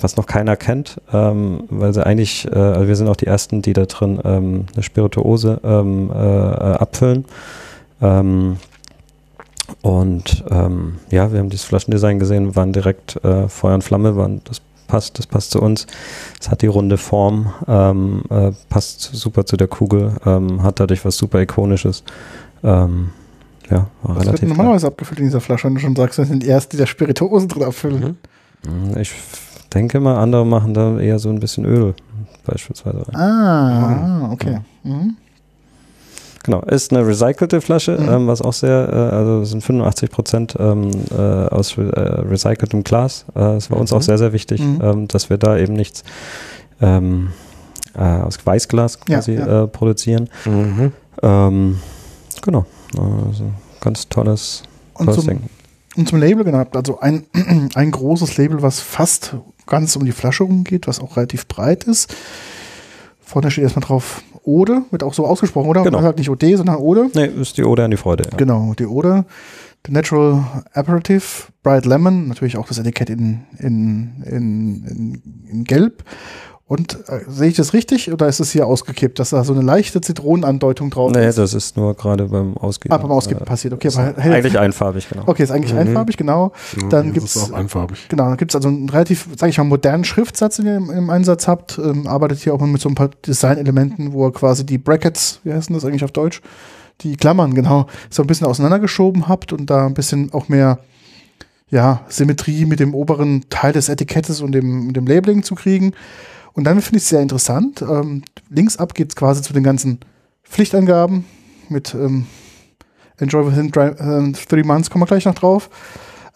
was noch keiner kennt, weil sie eigentlich, wir sind auch die Ersten, die da drin eine Spirituose abfüllen. Wir haben dieses Flaschendesign gesehen, waren direkt Feuer und Flamme, das passt zu uns, es hat die runde Form, passt super zu der Kugel, hat dadurch was super Ikonisches. War relativ. Das wird normalerweise abgefüllt in dieser Flasche, wenn du schon sagst, das sind die Ersten, die da Spirituosen drin abfüllen. Mhm. Ich denke mal, andere machen da eher so ein bisschen Öl beispielsweise rein. Ah, okay. Mhm. Genau, ist eine recycelte Flasche, was auch sehr, sind 85% aus recyceltem Glas. Das war uns auch sehr, sehr wichtig, dass wir da eben nichts aus Weißglas quasi produzieren. Mhm. Genau, also ganz tolles Ding. Und zum Label gehabt, also ein großes Label, was fast ganz um die Flasche rumgeht, was auch relativ breit ist. Vorne steht erstmal drauf Ode, wird auch so ausgesprochen, oder? Genau. Man sagt nicht Ode, sondern Ode. Nee, ist die Ode an die Freude. Ja. Genau, die Ode. The Natural Aperitif, Bright Lemon, natürlich auch das Etikett in Gelb. Und sehe ich das richtig oder ist es hier ausgekippt, dass da so eine leichte Zitronenandeutung drauf ist? Nee, das ist nur gerade beim Ausgeben. Ah, beim Ausgeben passiert, okay. Eigentlich einfarbig, genau. Okay, ist eigentlich einfarbig, genau. Dann gibt es auch einfarbig. Genau, dann gibt es also einen relativ, sage ich mal, modernen Schriftsatz, den ihr im Einsatz habt. Arbeitet hier auch mit so ein paar Designelementen, wo ihr quasi die Brackets, wie heißt das eigentlich auf Deutsch? Die Klammern, genau, so ein bisschen auseinandergeschoben habt und da ein bisschen auch mehr Symmetrie mit dem oberen Teil des Etikettes und dem Labeling zu kriegen. Und dann finde ich es sehr interessant. Links ab geht es quasi zu den ganzen Pflichtangaben mit Enjoy within 3 months, kommen wir gleich noch drauf.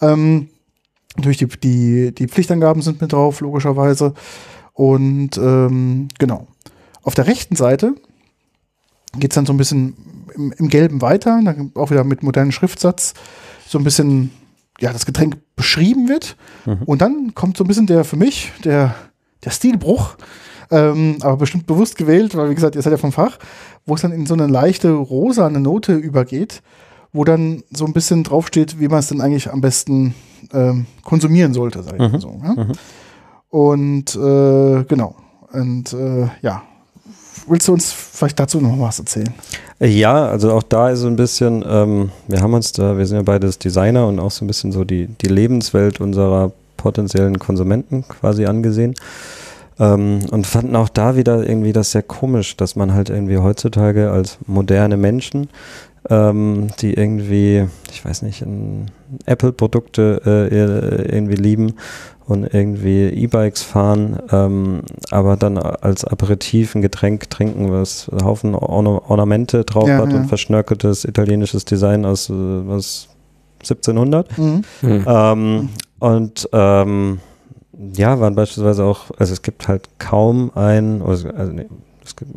Natürlich die Pflichtangaben sind mit drauf, logischerweise. Und genau. Auf der rechten Seite geht es dann so ein bisschen im Gelben weiter, dann auch wieder mit modernem Schriftsatz, so ein bisschen ja, das Getränk beschrieben wird. Mhm. Und dann kommt so ein bisschen der Stilbruch, aber bestimmt bewusst gewählt, weil, wie gesagt, ihr seid ja vom Fach, wo es dann in so eine leichte rosane Note übergeht, wo dann so ein bisschen draufsteht, wie man es denn eigentlich am besten konsumieren sollte, sag ich mal so. Ja? Mhm. Und genau. Und ja. Willst du uns vielleicht dazu noch was erzählen? Ja, also auch da ist so ein bisschen, wir sind ja beides Designer und auch so ein bisschen so die Lebenswelt unserer potenziellen Konsumenten quasi angesehen. Und fanden auch da wieder irgendwie das sehr komisch, dass man halt irgendwie heutzutage als moderne Menschen, die irgendwie, ich weiß nicht, Apple-Produkte irgendwie lieben und irgendwie E-Bikes fahren, aber dann als Aperitif ein Getränk trinken, was einen Haufen Ornamente drauf hat und verschnörkeltes italienisches Design aus 1700. Mhm. Mhm. Ja, waren beispielsweise auch, also es gibt halt kaum ein,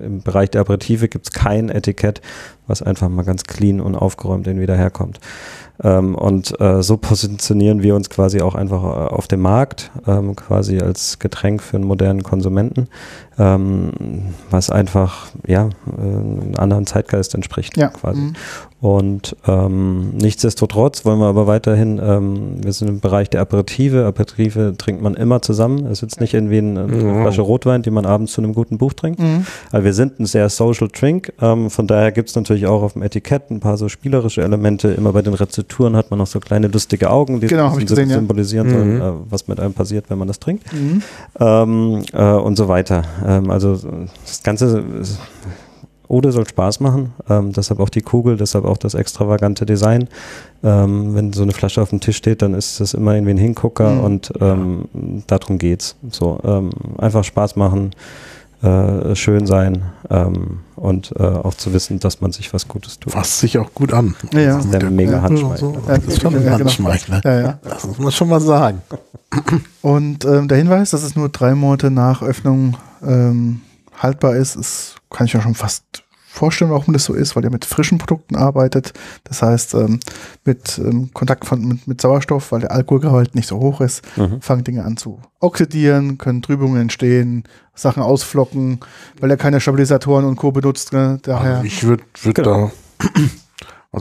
im Bereich der Aperitive gibt es kein Etikett, was einfach mal ganz clean und aufgeräumt irgendwie daherkommt. So positionieren wir uns quasi auch einfach auf dem Markt, quasi als Getränk für einen modernen Konsumenten, was einfach, ja, einem anderen Zeitgeist entspricht, ja, quasi. Mhm. Und nichtsdestotrotz wollen wir aber weiterhin, wir sind im Bereich der Aperitive. Aperitive trinkt man immer zusammen. Es ist jetzt nicht irgendwie eine Flasche Rotwein, die man abends zu einem guten Buch trinkt. Mhm. Aber wir sind ein sehr Social Drink. Von daher gibt es natürlich auch auf dem Etikett ein paar so spielerische Elemente. Immer bei den Rezepturen hat man noch so kleine lustige Augen, die symbolisieren sollen, was mit einem passiert, wenn man das trinkt. Mhm. Und so weiter. Also das Ganze ist, Ode soll Spaß machen, deshalb auch die Kugel, deshalb auch das extravagante Design. Wenn so eine Flasche auf dem Tisch steht, dann ist das immer irgendwie ein Hingucker und darum geht's. So, einfach Spaß machen, schön sein und auch zu wissen, dass man sich was Gutes tut. Fasst sich auch gut an. Ja, das ist der mega Handschmeichler. Das ist schon ein Handschmeichler. Ja. Das muss man schon mal sagen. Und der Hinweis, dass es nur 3 Monate nach Öffnung haltbar ist, kann ich mir schon fast vorstellen, warum das so ist, weil ihr mit frischen Produkten arbeitet. Das heißt, mit Kontakt mit Sauerstoff, weil der Alkoholgehalt nicht so hoch ist, fangen Dinge an zu oxidieren, können Trübungen entstehen, Sachen ausflocken, weil er keine Stabilisatoren und Co. benutzt. Ne? Daher also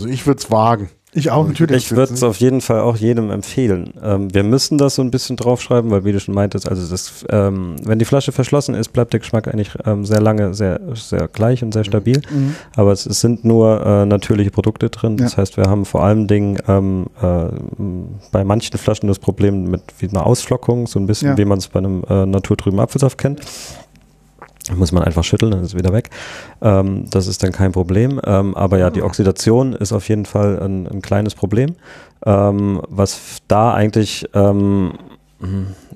ich würde es wagen. Ich auch, natürlich. Ich würde es auf jeden Fall auch jedem empfehlen. Wir müssen das so ein bisschen draufschreiben, weil wie du schon meintest, also das, wenn die Flasche verschlossen ist, bleibt der Geschmack eigentlich sehr lange sehr, sehr gleich und sehr stabil. Mhm. Aber es sind nur natürliche Produkte drin. Das heißt, wir haben vor allem Dingen bei manchen Flaschen das Problem mit wie einer Ausflockung, so ein bisschen wie man es bei einem naturtrüben Apfelsaft kennt. Muss man einfach schütteln, dann ist es wieder weg. Das ist dann kein Problem. Aber ja, die Oxidation ist auf jeden Fall ein kleines Problem. Was da eigentlich,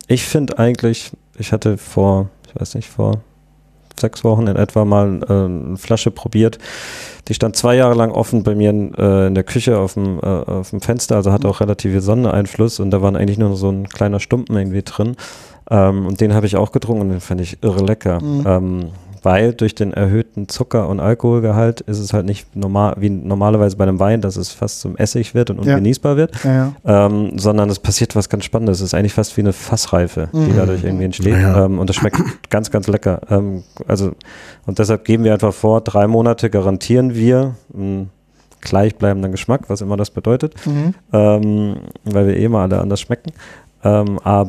ich finde eigentlich, ich hatte vor 6 Wochen in etwa mal eine Flasche probiert. Die stand 2 Jahre lang offen bei mir in der Küche auf dem Fenster, also hatte auch relativ viel Sonneneinfluss und da waren eigentlich nur so ein kleiner Stumpen irgendwie drin. Und den habe ich auch getrunken und den fand ich irre lecker. Mhm. Weil durch den erhöhten Zucker- und Alkoholgehalt ist es halt nicht normal, wie normalerweise bei einem Wein, dass es fast zum Essig wird und ungenießbar wird, sondern es passiert was ganz Spannendes. Es ist eigentlich fast wie eine Fassreife, die dadurch irgendwie entsteht. Ja. Und das schmeckt ganz, ganz lecker. Und deshalb geben wir einfach vor, 3 Monate garantieren wir gleichbleibenden Geschmack, was immer das bedeutet, weil wir eh mal alle anders schmecken. Danach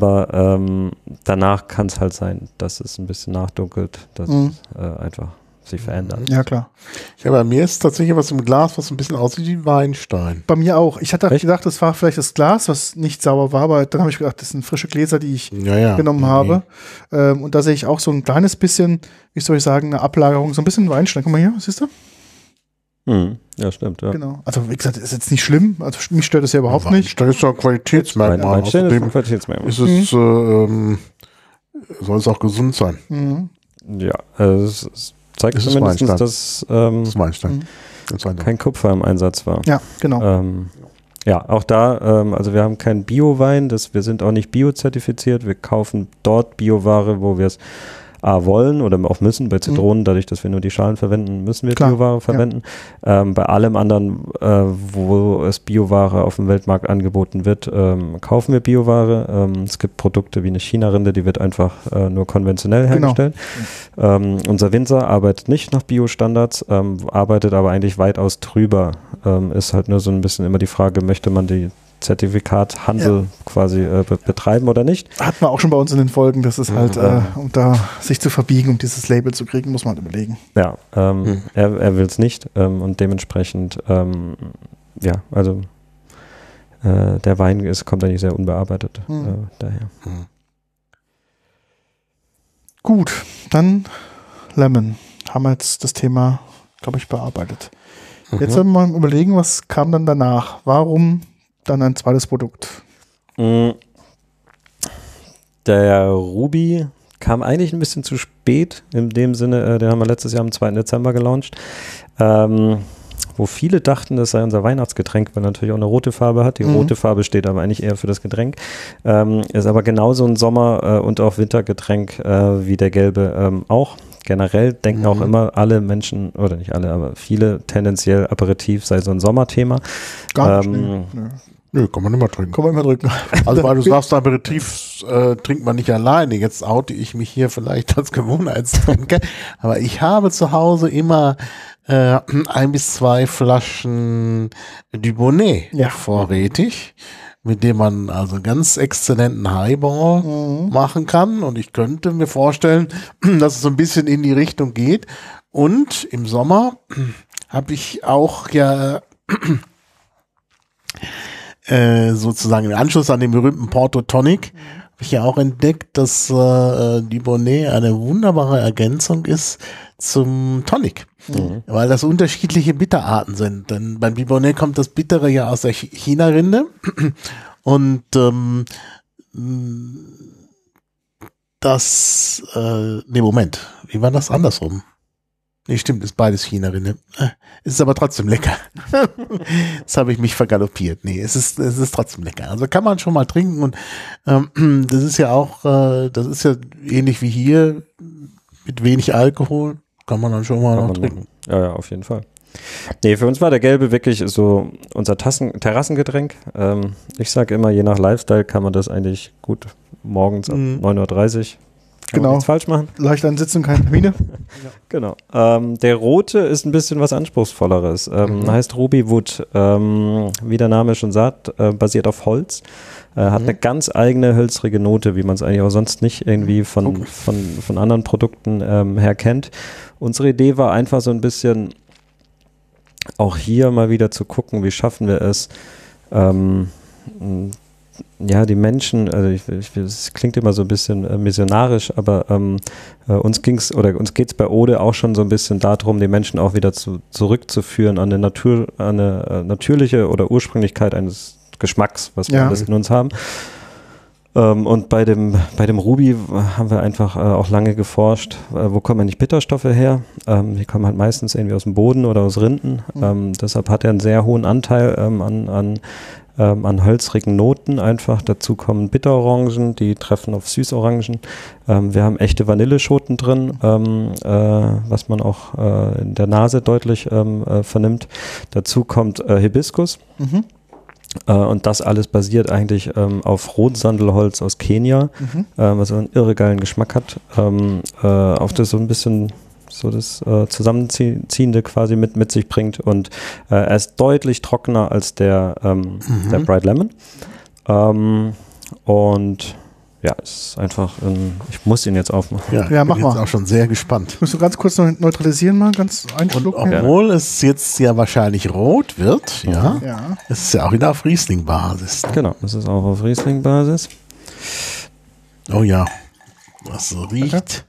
kann es halt sein, dass es ein bisschen nachdunkelt, dass es einfach sich verändert. Ja, klar. Ja, bei mir ist tatsächlich was im Glas, was ein bisschen aussieht wie Weinstein. Bei mir auch. Ich hatte gedacht, das war vielleicht das Glas, was nicht sauber war, aber dann habe ich gedacht, das sind frische Gläser, die ich genommen habe. Und da sehe ich auch so ein kleines bisschen, wie soll ich sagen, eine Ablagerung, so ein bisschen Weinstein. Guck mal hier, was siehst du? Hm. Ja, stimmt, ja. Genau. Also, wie gesagt, ist jetzt nicht schlimm. Also, mich stört das ja überhaupt nicht. Das ist doch ein Qualitätsmerkmal. Soll es auch gesund sein. Mhm. Ja, es zeigt zumindest, dass kein Kupfer im Einsatz war. Ja, genau. Ja, auch da, also wir haben keinen Bio-Wein, wir sind auch nicht bio-zertifiziert. Wir kaufen dort Bioware, wo wir es wollen oder auch müssen. Bei Zitronen, dadurch, dass wir nur die Schalen verwenden, müssen wir Bioware verwenden. Ja. Bei allem anderen, wo es Bioware auf dem Weltmarkt angeboten wird, kaufen wir Bioware. Es gibt Produkte wie eine China-Rinde, die wird einfach nur konventionell hergestellt. Genau. Unser Winzer arbeitet nicht nach Bio-Standards, arbeitet aber eigentlich weitaus drüber. Ist halt nur so ein bisschen immer die Frage, möchte man die Zertifikathandel quasi betreiben oder nicht. Hatten wir auch schon bei uns in den Folgen, dass es halt, um da sich zu verbiegen, um dieses Label zu kriegen, muss man halt überlegen. Ja, er will es nicht und dementsprechend, der Wein kommt eigentlich sehr unbearbeitet daher. Mhm. Gut, dann Lemon. Haben wir jetzt das Thema, glaube ich, bearbeitet. Mhm. Jetzt werden wir mal überlegen, was kam dann danach? Warum dann ein zweites Produkt? Der Ruby kam eigentlich ein bisschen zu spät, in dem Sinne, den haben wir letztes Jahr am 2. Dezember gelauncht, wo viele dachten, das sei unser Weihnachtsgetränk, weil natürlich auch eine rote Farbe hat. Die rote Farbe steht aber eigentlich eher für das Getränk. Ist aber genauso ein Sommer- und auch Wintergetränk wie der gelbe auch. Generell denken auch immer alle Menschen, oder nicht alle, aber viele tendenziell Aperitif sei so ein Sommerthema. Gar nicht. Nö, kann man immer trinken. Also weil du sagst, Aperitif trinkt man nicht alleine. Jetzt oute ich mich hier vielleicht als Gewohnheitstrinker. Aber ich habe zu Hause immer 1 bis 2 Flaschen Dubonnet vorrätig, mit dem man also ganz exzellenten Highball machen kann. Und ich könnte mir vorstellen, dass es so ein bisschen in die Richtung geht. Und im Sommer habe ich auch sozusagen im Anschluss an den berühmten Porto Tonic habe ich ja auch entdeckt, dass Dubonnet eine wunderbare Ergänzung ist zum Tonic. Mhm. Weil das unterschiedliche Bitterarten sind. Denn beim Dubonnet kommt das Bittere ja aus der China-Rinde und wie war das andersrum? Nee, stimmt, ist beides China-Rinde. Ist aber trotzdem lecker. Jetzt habe ich mich vergaloppiert. Nee, es ist trotzdem lecker. Also kann man schon mal trinken und das ist ja auch, das ist ja ähnlich wie hier mit wenig Alkohol. Kann man dann schon mal noch trinken. Ja, auf jeden Fall. Nee, für uns war der gelbe wirklich so unser Terrassengetränk. Ich sage immer, je nach Lifestyle kann man das eigentlich gut morgens ab 9.30 Uhr nichts falsch machen. Leicht ansitzen, keine Termine. Ja. Genau. Der rote ist ein bisschen was Anspruchsvolleres. Heißt Ruby Wood. Wie der Name schon sagt, basiert auf Holz. Hat eine ganz eigene hölzrige Note, wie man es eigentlich auch sonst nicht irgendwie von anderen Produkten her kennt. Unsere Idee war einfach so ein bisschen, auch hier mal wieder zu gucken, wie schaffen wir es, die Menschen, also es klingt immer so ein bisschen missionarisch, aber uns geht es bei Ode auch schon so ein bisschen darum, die Menschen auch wieder zurückzuführen an eine natürliche oder Ursprünglichkeit eines Geschmacks, was wir alles in uns haben. Und bei dem Ruby haben wir einfach auch lange geforscht, wo kommen eigentlich Bitterstoffe her? Die kommen halt meistens irgendwie aus dem Boden oder aus Rinden. Deshalb hat er einen sehr hohen Anteil an hölzrigen Noten einfach. Dazu kommen Bitterorangen, die treffen auf Süßorangen. Wir haben echte Vanilleschoten drin, was man auch in der Nase deutlich vernimmt. Dazu kommt Hibiskus. Mhm. Und das alles basiert eigentlich auf Rotsandelholz aus Kenia, was einen irregeilen Geschmack hat. Auf das so ein bisschen so das Zusammenziehende quasi mit sich bringt. Und er ist deutlich trockener als der Bright Lemon. Und ja, es ist einfach, ich muss ihn jetzt aufmachen. Ja, mach mal. Ich bin auch schon sehr gespannt. Musst du ganz kurz noch neutralisieren mal, ganz einschlucken. Und obwohl es jetzt ja wahrscheinlich rot wird, es ist ja auch wieder auf Riesling-Basis. Ne? Genau, es ist auch auf Riesling-Basis. Oh ja, das riecht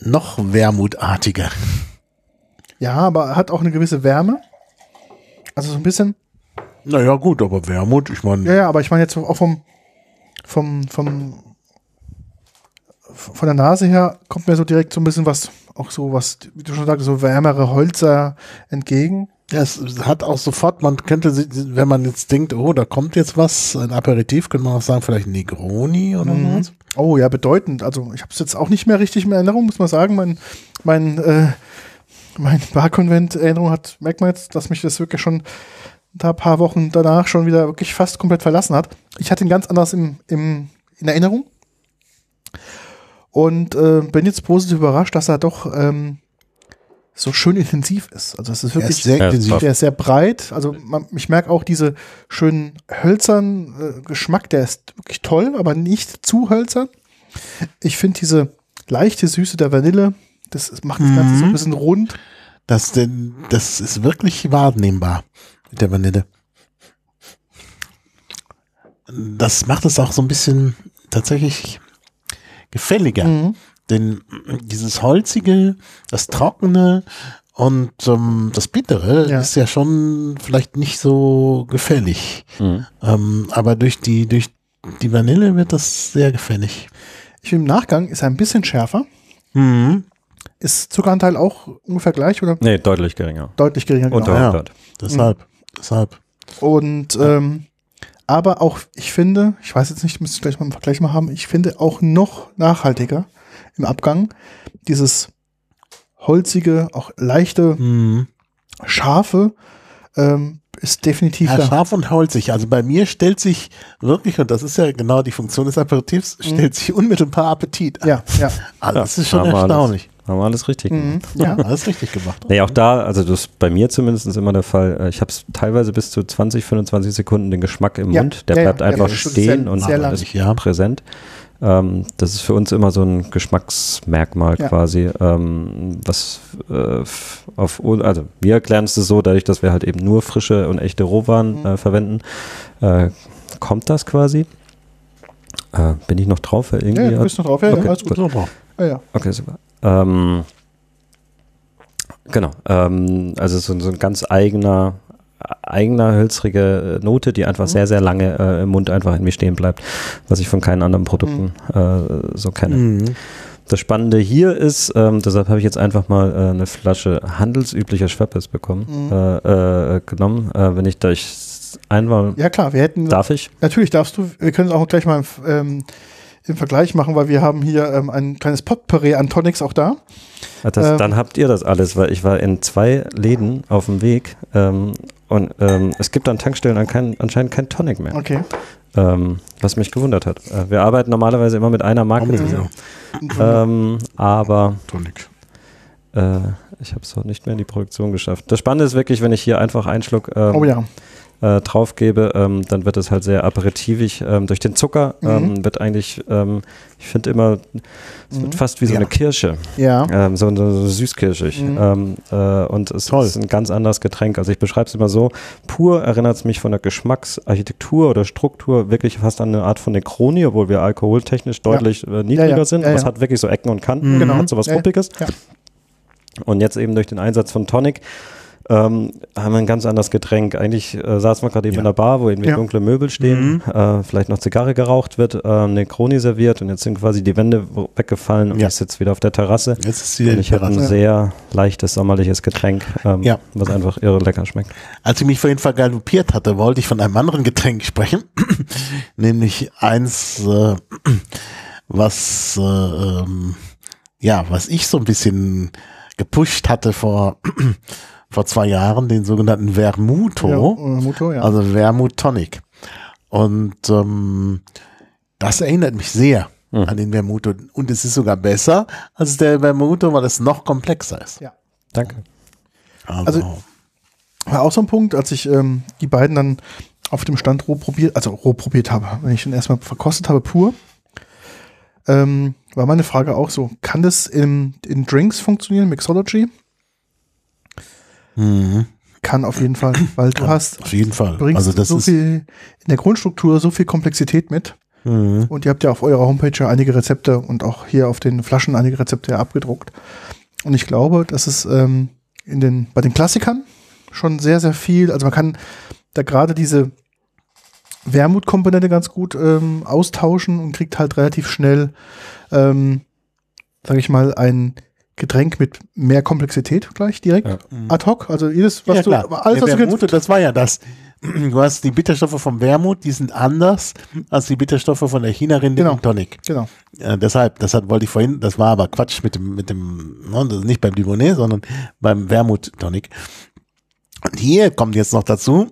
noch wermutartiger. Ja, aber hat auch eine gewisse Wärme. Also so ein bisschen. Naja gut, aber Wermut, ich meine. Ja, aber ich meine jetzt auch von der Nase her kommt mir so direkt so ein bisschen was, auch so was, wie du schon sagst, so wärmere Hölzer entgegen. Es hat auch sofort, man könnte, wenn man jetzt denkt, oh, da kommt jetzt was, ein Aperitif, könnte man auch sagen, vielleicht Negroni oder was. Oh ja, bedeutend. Also ich habe es jetzt auch nicht mehr richtig in Erinnerung, muss man sagen. Mein Bar-Convent-Erinnerung hat, merkt man jetzt, dass mich das wirklich schon da ein paar Wochen danach schon wieder wirklich fast komplett verlassen hat. Ich hatte ihn ganz anders in Erinnerung und bin jetzt positiv überrascht, dass er doch so schön intensiv ist. Also es ist wirklich sehr intensiv. Der ist sehr breit. Also ich merke auch diese schönen hölzernen Geschmack, der ist wirklich toll, aber nicht zu hölzern. Ich finde diese leichte Süße der Vanille, das macht das Ganze so ein bisschen rund. Das ist wirklich wahrnehmbar mit der Vanille. Das macht es auch so ein bisschen tatsächlich gefälliger. Mhm. Denn dieses Holzige, das Trockene und das Bittere ist ja schon vielleicht nicht so gefällig. Mhm. Aber durch die Vanille wird das sehr gefällig. Ich finde, im Nachgang ist er ein bisschen schärfer. Mhm. Ist Zuckeranteil auch ungefähr gleich, oder? Nee, deutlich geringer. Deutlich geringer, genau. Deshalb. Und aber auch, ich finde, ich weiß jetzt nicht, müsste ich gleich mal einen Vergleich mal haben, ich finde auch noch nachhaltiger im Abgang dieses holzige, auch leichte, scharfe ist definitiv da. Scharf und holzig. Also bei mir stellt sich wirklich, und das ist ja genau die Funktion des Aperitifs, stellt sich unmittelbar Appetit an. Ja. Also das ist schon erstaunlich. Haben wir alles richtig gemacht. Ja, alles richtig gemacht. Nee, auch da, also das ist bei mir zumindest immer der Fall, ich habe es teilweise bis zu 20, 25 Sekunden den Geschmack im Mund, der bleibt einfach stehen sehr, und sehr ist präsent. Das ist für uns immer so ein Geschmacksmerkmal quasi, was also wir erklären es so, dadurch, dass wir halt eben nur frische und echte Rohwaren verwenden, kommt das quasi. Bin ich noch drauf? Irgendwie? Ja, du bist noch drauf, okay, alles gut. Okay, super. Genau, also so ein ganz eigener hölzrige Note, die einfach sehr, sehr lange im Mund einfach irgendwie stehen bleibt, was ich von keinen anderen Produkten so kenne. Das Spannende hier ist, deshalb habe ich jetzt einfach mal eine Flasche handelsüblicher Schweppes bekommen, genommen, wenn ich da einmal... Ja klar, wir hätten... Darf ich? Natürlich darfst du, wir können es auch gleich mal im Vergleich machen, weil wir haben hier ein kleines Potpourri an Tonics auch da. Dann habt ihr das alles, weil ich war in 2 Läden auf dem Weg und es gibt an Tankstellen anscheinend kein Tonic mehr. Okay. Was mich gewundert hat. Wir arbeiten normalerweise immer mit einer Marke zusammen. Aber Tonic. Ich habe es auch nicht mehr in die Produktion geschafft. Das Spannende ist wirklich, wenn ich hier einfach einen Schluck drauf gebe, dann wird es halt sehr aperitivig. Durch den Zucker wird eigentlich, ich finde immer, es wird fast wie so eine Kirsche. Ja. So süßkirschig. Und es ist ein ganz anderes Getränk. Also ich beschreibe es immer so, pur erinnert es mich von der Geschmacksarchitektur oder Struktur wirklich fast an eine Art von Negroni, obwohl wir alkoholtechnisch deutlich niedriger sind. Ja, ja. Es hat wirklich so Ecken und Kanten, hat so was Ruppiges. Ja. Und jetzt eben durch den Einsatz von Tonic haben wir ein ganz anderes Getränk. Eigentlich saß man gerade eben in der Bar, wo irgendwie dunkle Möbel stehen, vielleicht noch Zigarre geraucht wird, eine Kroni serviert und jetzt sind quasi die Wände weggefallen und ich sitze wieder auf der Terrasse. Jetzt ist wieder und ich habe ein sehr leichtes, sommerliches Getränk, was einfach irre lecker schmeckt. Als ich mich vorhin vergaloppiert hatte, wollte ich von einem anderen Getränk sprechen, nämlich eins, was ich so ein bisschen gepusht hatte vor 2 Jahren, den sogenannten Vermuto, also Vermut Tonic. Und das erinnert mich sehr an den Vermuto. Und es ist sogar besser als der Vermuto, weil es noch komplexer ist. Ja, danke. Also war auch so ein Punkt, als ich die beiden dann auf dem Stand roh probiert habe, wenn ich den erstmal verkostet habe, pur, war meine Frage auch so, kann das in Drinks funktionieren, Mixology? Kann auf jeden Fall, weil du hast auf jeden Fall. Bringst also das so viel in der Grundstruktur, so viel Komplexität mit und ihr habt ja auf eurer Homepage ja einige Rezepte und auch hier auf den Flaschen einige Rezepte ja abgedruckt und ich glaube, dass es bei den Klassikern schon sehr, sehr viel, also man kann da gerade diese Wermutkomponente ganz gut austauschen und kriegt halt relativ schnell sage ich mal, ein Getränk mit mehr Komplexität gleich direkt, ja. Ad hoc, also jedes, was ja, du, alles, was Wermut, du kennst, das war ja das. Du hast die Bitterstoffe vom Wermut, die sind anders als die Bitterstoffe von der China-Rinde im Tonic. Genau. Ja, deshalb wollte ich vorhin, das war aber Quatsch mit dem, nicht beim Dubonnet, sondern beim Wermut-Tonic. Und hier kommt jetzt noch dazu,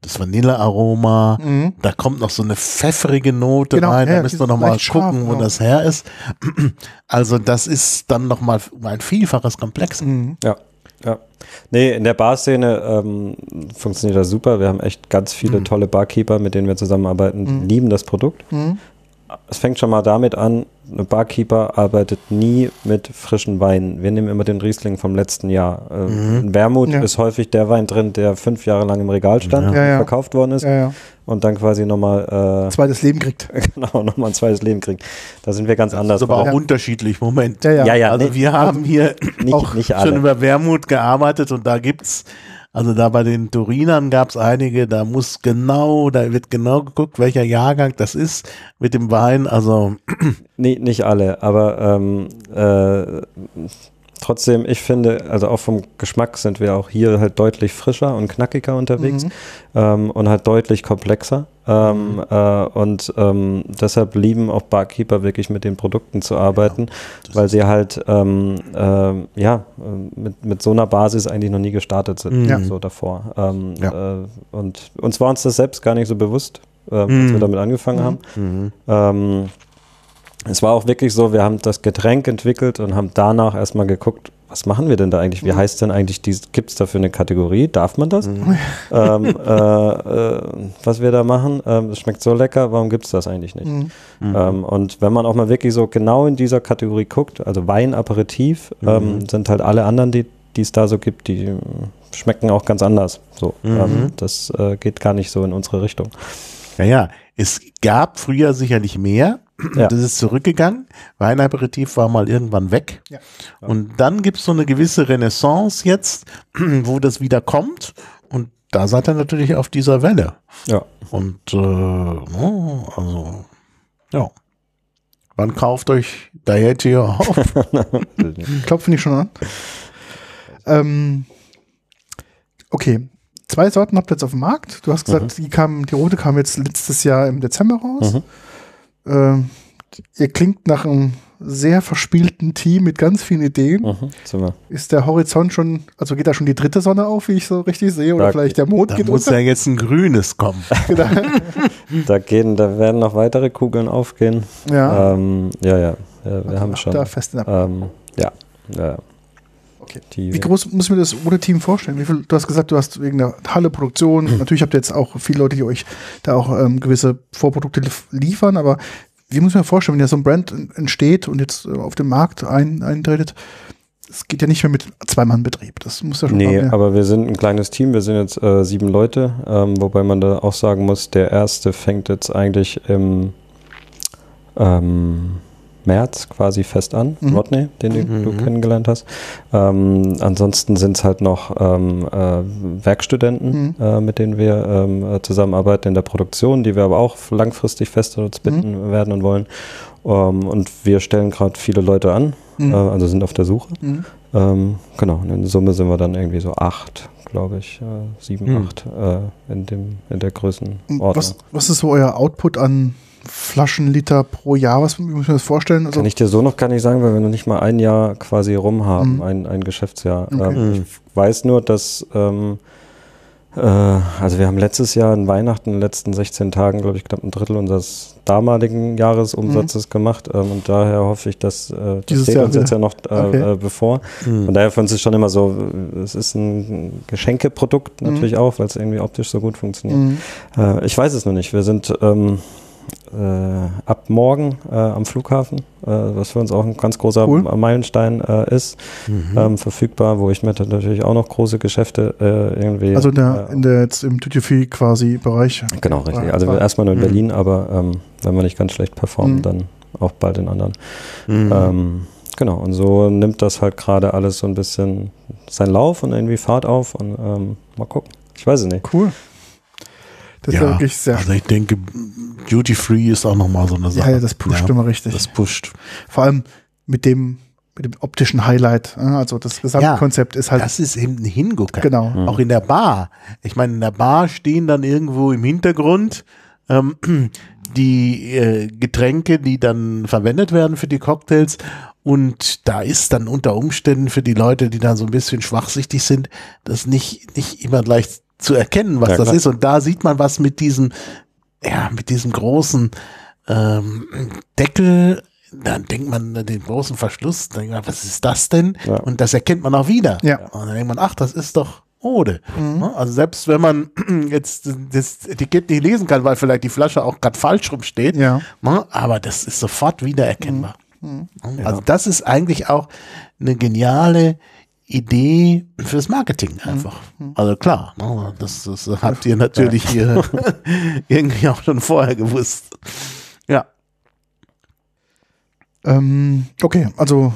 das Vanillearoma, da kommt noch so eine pfeffrige Note rein, da müsst ihr nochmal gucken, wo das her ist. Also das ist dann nochmal ein Vielfaches komplex. Ja. Nee, in der Barszene funktioniert das super. Wir haben echt ganz viele tolle Barkeeper, mit denen wir zusammenarbeiten, die lieben das Produkt. Es fängt schon mal damit an, ein Barkeeper arbeitet nie mit frischen Weinen. Wir nehmen immer den Riesling vom letzten Jahr. Wermut ist häufig der Wein drin, der 5 Jahre lang im Regal stand, verkauft worden ist und dann quasi nochmal zweites Leben kriegt. Genau, nochmal ein zweites Leben kriegt. Da sind wir ganz anders. Das ist aber auch unterschiedlich, Moment. Ja. Also wir haben hier nicht schon über Wermut gearbeitet und da gibt's, also da bei den Turinern gab es einige, da wird genau geguckt, welcher Jahrgang das ist mit dem Wein, also. Nee, nicht alle, aber trotzdem, ich finde, also auch vom Geschmack sind wir auch hier halt deutlich frischer und knackiger unterwegs und halt deutlich komplexer. Deshalb lieben auch Barkeeper wirklich mit den Produkten zu arbeiten, weil sie halt mit so einer Basis eigentlich noch nie gestartet sind so davor. Und uns war das selbst gar nicht so bewusst, als wir damit angefangen haben. Es war auch wirklich so, wir haben das Getränk entwickelt und haben danach erstmal geguckt, was machen wir denn da eigentlich? Wie heißt denn eigentlich, gibt es dafür eine Kategorie? Darf man das? Was wir da machen, es schmeckt so lecker, warum gibt es das eigentlich nicht? Und wenn man auch mal wirklich so genau in dieser Kategorie guckt, also Wein, Aperitif, sind halt alle anderen, die es da so gibt, die schmecken auch ganz anders. So, das geht gar nicht so in unsere Richtung. Naja, es gab früher sicherlich mehr. Ja. Das ist zurückgegangen. Weinaperitif war mal irgendwann weg. Ja. Und dann gibt es so eine gewisse Renaissance jetzt, wo das wieder kommt. Und da seid ihr natürlich auf dieser Welle. Ja. Und wann kauft euch Diageo auf? Klopfen die schon an? Okay. 2 Sorten habt ihr jetzt auf dem Markt. Du hast gesagt, die rote kam jetzt letztes Jahr im Dezember raus. Ihr klingt nach einem sehr verspielten Team mit ganz vielen Ideen. Ist der Horizont schon, also geht da schon die dritte Sonne auf, wie ich so richtig sehe, oder vielleicht der Mond geht unter? Da muss ja jetzt ein grünes kommen. Da werden noch weitere Kugeln aufgehen. Wir haben schon. Da fest in der Okay. Wie groß muss ich mir das Ode Team vorstellen? Wie viel, du hast gesagt, du hast wegen der Halle Produktion, natürlich habt ihr jetzt auch viele Leute, die euch da auch gewisse Vorprodukte liefern, aber wie muss ich mir vorstellen, wenn ja so ein Brand entsteht und jetzt auf dem Markt eintretet, es geht ja nicht mehr mit 2-Mann-Betrieb, das muss ja schon mal mehr. Aber wir sind ein kleines Team, wir sind jetzt 7 Leute, wobei man da auch sagen muss, der erste fängt jetzt eigentlich im März quasi fest an, Rodney, den du kennengelernt hast. Ansonsten sind es halt noch Werkstudenten, mit denen wir zusammenarbeiten in der Produktion, die wir aber auch langfristig fest an uns binden werden und wollen. Und wir stellen gerade viele Leute an, also sind auf der Suche. Und in Summe sind wir dann irgendwie so 8, glaube ich, 7, 8 in der Größenordnung. Was ist so euer Output an Flaschenliter pro Jahr, was muss man das vorstellen? Also kann ich dir so noch gar nicht sagen, weil wir noch nicht mal ein Jahr quasi rum haben, ein Geschäftsjahr. Okay. Ich weiß nur, dass also wir haben letztes Jahr an Weihnachten, in den letzten 16 Tagen, glaube ich, knapp ein Drittel unseres damaligen Jahresumsatzes gemacht und daher hoffe ich, dass das steht uns jetzt ja noch bevor. Von daher fand ich es schon immer so, es ist ein Geschenkeprodukt natürlich auch, weil es irgendwie optisch so gut funktioniert. Ich weiß es noch nicht, wir sind ab morgen am Flughafen, was für uns auch ein ganz großer Meilenstein ist, verfügbar, wo ich mir dann natürlich auch noch große Geschäfte irgendwie. Also jetzt im Duty-Free quasi Bereich. Genau, richtig. Also erstmal nur in Berlin, aber wenn wir nicht ganz schlecht performen, dann auch bald in anderen. Und so nimmt das halt gerade alles so ein bisschen seinen Lauf und irgendwie Fahrt auf und mal gucken. Ich weiß es nicht. Cool. Das ist wirklich sehr. Also ich denke, Duty Free ist auch nochmal so eine Sache. Ja, das pusht immer richtig. Das pusht. Vor allem mit dem mit dem optischen Highlight. Also das Gesamtkonzept ist halt. Das ist eben ein Hingucker. Genau. Mhm. Auch in der Bar. Ich meine, in der Bar stehen dann irgendwo im Hintergrund die Getränke, die dann verwendet werden für die Cocktails. Und da ist dann unter Umständen für die Leute, die da so ein bisschen schwachsichtig sind, das nicht immer gleich zu erkennen, was das ist. Und da sieht man was mit diesem, mit diesem großen Deckel. Dann denkt man an den großen Verschluss, dann denkt man, was ist das denn? Ja. Und das erkennt man auch wieder. Ja. Und dann denkt man, ach, das ist doch Ode. Mhm. Also selbst wenn man jetzt das Etikett nicht lesen kann, weil vielleicht die Flasche auch gerade falsch rumsteht, aber das ist sofort wieder erkennbar. Mhm. Mhm. Also das ist eigentlich auch eine geniale Idee fürs Marketing einfach. Mhm. Also klar, das habt ihr natürlich hier irgendwie auch schon vorher gewusst. Ja. Okay, also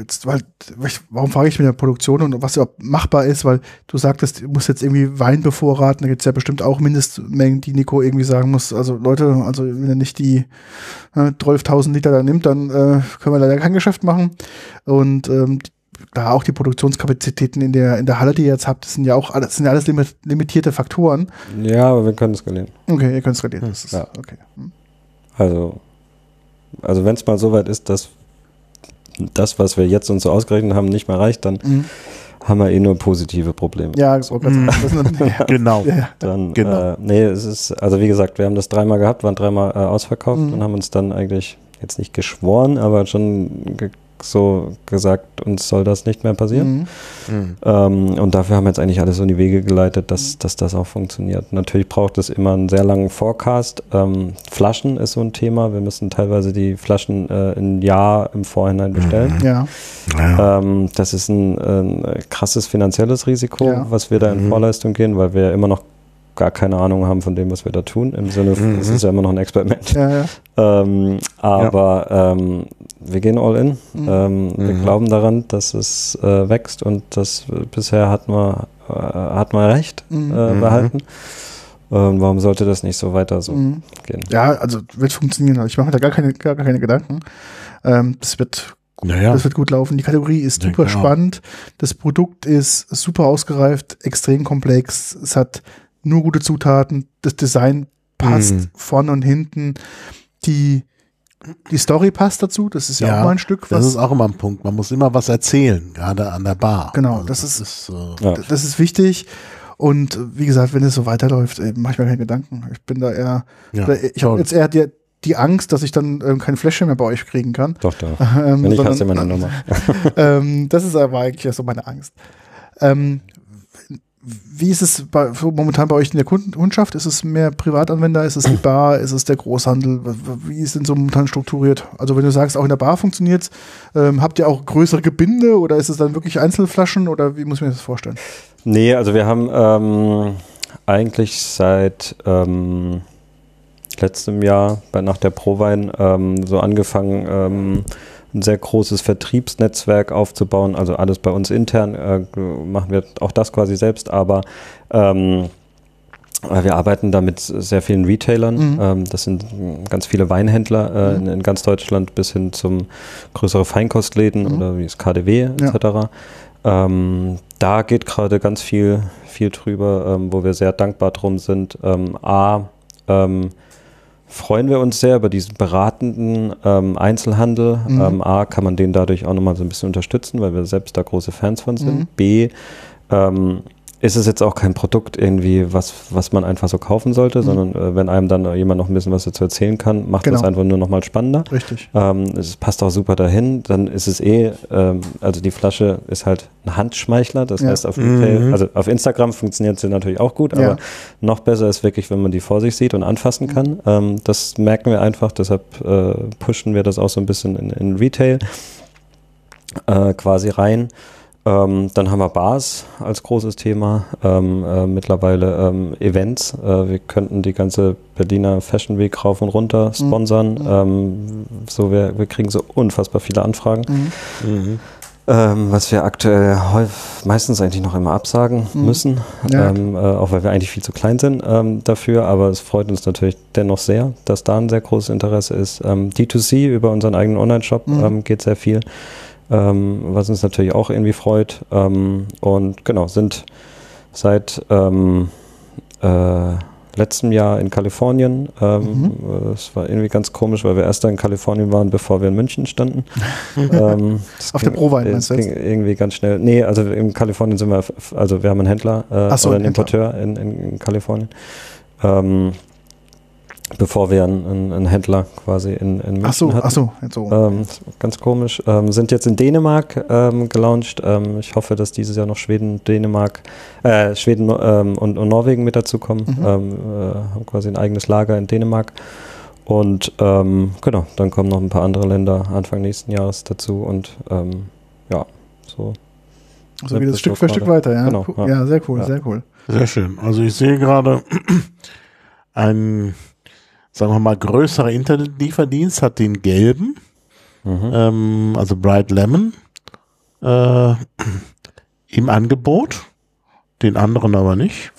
jetzt, warum frage ich mit der Produktion und was überhaupt machbar ist, weil du sagtest, du musst jetzt irgendwie Wein bevorraten, da gibt es ja bestimmt auch Mindestmengen, die Nico irgendwie sagen muss, also Leute, also wenn er nicht die 12.000 Liter da nimmt, dann können wir leider kein Geschäft machen. Und da auch die Produktionskapazitäten in der Halle, die ihr jetzt habt, das sind ja alles limitierte Faktoren. Ja, aber wir können es skalieren. Okay, ihr könnt es skalieren. Das ist, okay. Also wenn es mal so weit ist, dass das, was wir jetzt uns so ausgerechnet haben, nicht mehr reicht, dann haben wir eh nur positive Probleme. Ja, also, genau. Dann, genau. Es ist, also wie gesagt, wir haben das dreimal gehabt, waren dreimal ausverkauft und haben uns dann eigentlich jetzt nicht geschworen, aber schon so gesagt, uns soll das nicht mehr passieren. Mhm. Und dafür haben wir jetzt eigentlich alles in die Wege geleitet, dass das auch funktioniert. Natürlich braucht es immer einen sehr langen Forecast. Flaschen ist so ein Thema. Wir müssen teilweise die Flaschen ein Jahr im Vorhinein bestellen. Mhm. Ja. Das ist ein krasses finanzielles Risiko, was wir da in Vorleistung gehen, weil wir immer noch gar keine Ahnung haben von dem, was wir da tun. Im Sinne, es ist ja immer noch ein Experiment. Ja, ja. Aber wir gehen all in. Wir glauben daran, dass es wächst und das bisher hat man recht behalten. Warum sollte das nicht so weiter so gehen? Ja, also wird funktionieren. Ich mache mir da gar keine Gedanken. Das wird gut laufen. Die Kategorie ist super spannend. Das Produkt ist super ausgereift, extrem komplex. Es hat nur gute Zutaten, das Design passt vorne und hinten, die Story passt dazu, das ist ja auch mal ein Stück. Das ist auch immer ein Punkt, man muss immer was erzählen, gerade an der Bar. Genau, also das ist wichtig und wie gesagt, wenn es so weiterläuft, mache ich mir keine Gedanken. Ich bin da eher, ich habe jetzt eher die Angst, dass ich dann kein Fläschchen mehr bei euch kriegen kann. Doch. Wenn ich hasse meine Nummer. Das ist aber eigentlich so meine Angst. Wie ist es momentan bei euch in der Kundschaft? Ist es mehr Privatanwender? Ist es die Bar? Ist es der Großhandel? Wie ist denn so momentan strukturiert? Also wenn du sagst, auch in der Bar funktioniert es, habt ihr auch größere Gebinde oder ist es dann wirklich Einzelflaschen oder wie muss ich mir das vorstellen? Nee, also wir haben eigentlich seit letztem Jahr nach der ProWein so angefangen, ein sehr großes Vertriebsnetzwerk aufzubauen, also alles bei uns intern, machen wir auch das quasi selbst, aber wir arbeiten da mit sehr vielen Retailern, das sind ganz viele Weinhändler in ganz Deutschland bis hin zum größeren Feinkostläden oder wie das KaDeWe etc. Da geht gerade ganz viel drüber, wo wir sehr dankbar drum sind. Freuen wir uns sehr über diesen beratenden Einzelhandel. A, kann man den dadurch auch nochmal so ein bisschen unterstützen, weil wir selbst da große Fans von sind. B, ist es jetzt auch kein Produkt irgendwie, was man einfach so kaufen sollte, sondern wenn einem dann jemand noch ein bisschen was dazu erzählen kann, macht das einfach nur nochmal spannender. Richtig. Es passt auch super dahin. Dann ist es also die Flasche ist halt ein Handschmeichler. Das heißt, auf Retail, also auf Instagram funktioniert sie natürlich auch gut, aber noch besser ist wirklich, wenn man die vor sich sieht und anfassen kann. Das merken wir einfach, deshalb pushen wir das auch so ein bisschen in Retail quasi rein. Dann haben wir Bars als großes Thema, mittlerweile Events. Wir könnten die ganze Berliner Fashion Week rauf und runter sponsern. Wir kriegen so unfassbar viele Anfragen. was wir aktuell meistens eigentlich noch immer absagen müssen, ja. Auch weil wir eigentlich viel zu klein sind dafür, aber es freut uns natürlich dennoch sehr, dass da ein sehr großes Interesse ist. D2C über unseren eigenen Online-Shop geht sehr viel, was uns natürlich auch irgendwie freut, und genau, sind seit letztem Jahr in Kalifornien. Es war irgendwie ganz komisch, weil wir erst da in Kalifornien waren, bevor wir in München standen. Auf der ProWein meinst du jetzt? Irgendwie ganz schnell. Nee, also in Kalifornien sind wir, also wir haben einen Händler oder einen Importeur in Kalifornien. Bevor wir einen Händler quasi in München hatten. Ganz komisch. Sind jetzt in Dänemark gelauncht. Ich hoffe, dass dieses Jahr noch Schweden und Norwegen mit dazukommen. Haben quasi ein eigenes Lager in Dänemark. Und genau, dann kommen noch ein paar andere Länder Anfang nächsten Jahres dazu. Und ja, so. Also geht es Stück für Stück weiter, ja. Genau, ja. Ja, sehr cool, ja. Sehr cool. Sehr schön. Also ich sehe gerade einen, sagen wir mal, größerer Internetlieferdienst hat den gelben, also Bright Lemon, im Angebot, den anderen aber nicht.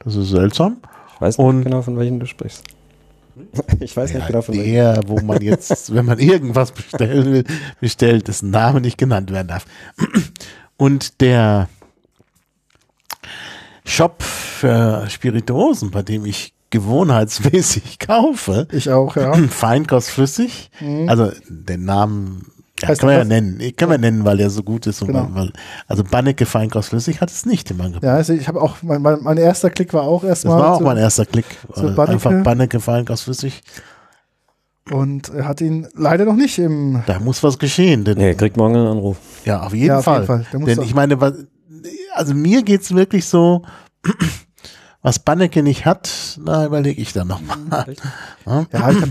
Das ist seltsam. Ich weiß nicht genau, von welchen du sprichst. Ich weiß nicht genau, von welchen. Der, wo man jetzt, wenn man irgendwas bestellen will, bestellt, dessen Name nicht genannt werden darf. Und der Shop für Spirituosen, bei dem ich gewohnheitsmäßig kaufe. Ich auch, ja. Feinkost flüssig. Also den Namen kann man ja nennen. Ich kann man nennen, weil der so gut ist. Und genau. Also Bannecke Feinkost flüssig hat es nicht im Angebot. Ja, also ich habe auch, mein erster Klick war auch erstmal. Das war auch mein erster Klick. Bannecke. Einfach Bannecke Feinkost flüssig. Und er hat ihn leider noch nicht im. Da muss was geschehen. Denn er kriegt morgen einen Anruf. Ja, auf jeden Fall. Denn ich meine, also mir geht es wirklich so. Was Bannecke nicht hat, da überlege ich dann nochmal. Ja,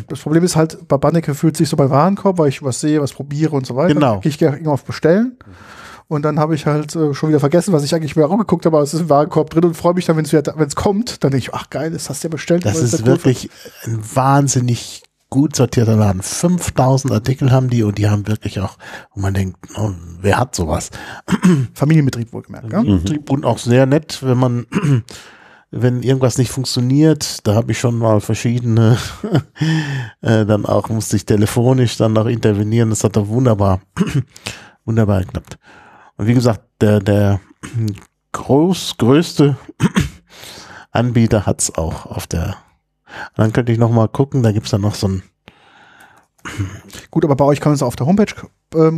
das Problem ist halt, bei Bannecke fühlt sich so bei Warenkorb, weil ich was sehe, was probiere und so weiter. Genau. Ich gehe irgendwo auf Bestellen und dann habe ich halt schon wieder vergessen, was ich eigentlich mir auch angeguckt habe, aber es ist im Warenkorb drin und freue mich dann, wenn es kommt. Dann denke ich, ach geil, das hast du ja bestellt. Das ist wirklich ein wahnsinnig gut sortierter Laden. 5000 Artikel haben die und die haben wirklich auch, wo man denkt, oh, wer hat sowas? Familienbetrieb wohlgemerkt. Familienbetrieb und auch sehr nett, wenn irgendwas nicht funktioniert, da habe ich schon mal verschiedene, dann auch musste ich telefonisch dann noch intervenieren, das hat doch wunderbar geklappt. Und wie gesagt, der größte Anbieter hat es auch auf der, dann könnte ich nochmal gucken, da gibt es dann noch so ein. Gut, aber bei euch kann man es auf der Homepage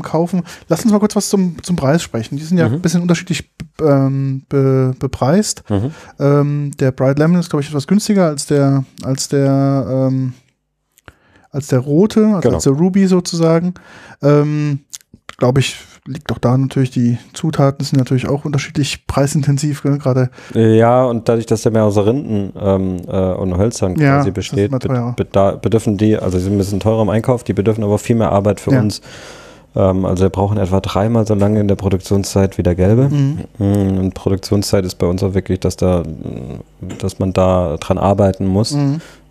kaufen. Lass uns mal kurz was zum Preis sprechen. Die sind ja ein bisschen unterschiedlich bepreist. Der Bright Lemon ist, glaube ich, etwas günstiger als der rote, als der Ruby sozusagen. Glaube ich, liegt auch da natürlich, die Zutaten sind natürlich auch unterschiedlich preisintensiv, gerade. Ja, und dadurch, dass der mehr aus Rinden und Hölzern quasi besteht, bedürfen die, also sie sind ein bisschen teurer im Einkauf, die bedürfen aber viel mehr Arbeit für uns. Also wir brauchen etwa 3-mal so lange in der Produktionszeit wie der gelbe. Und Produktionszeit ist bei uns auch wirklich, dass man da dran arbeiten muss,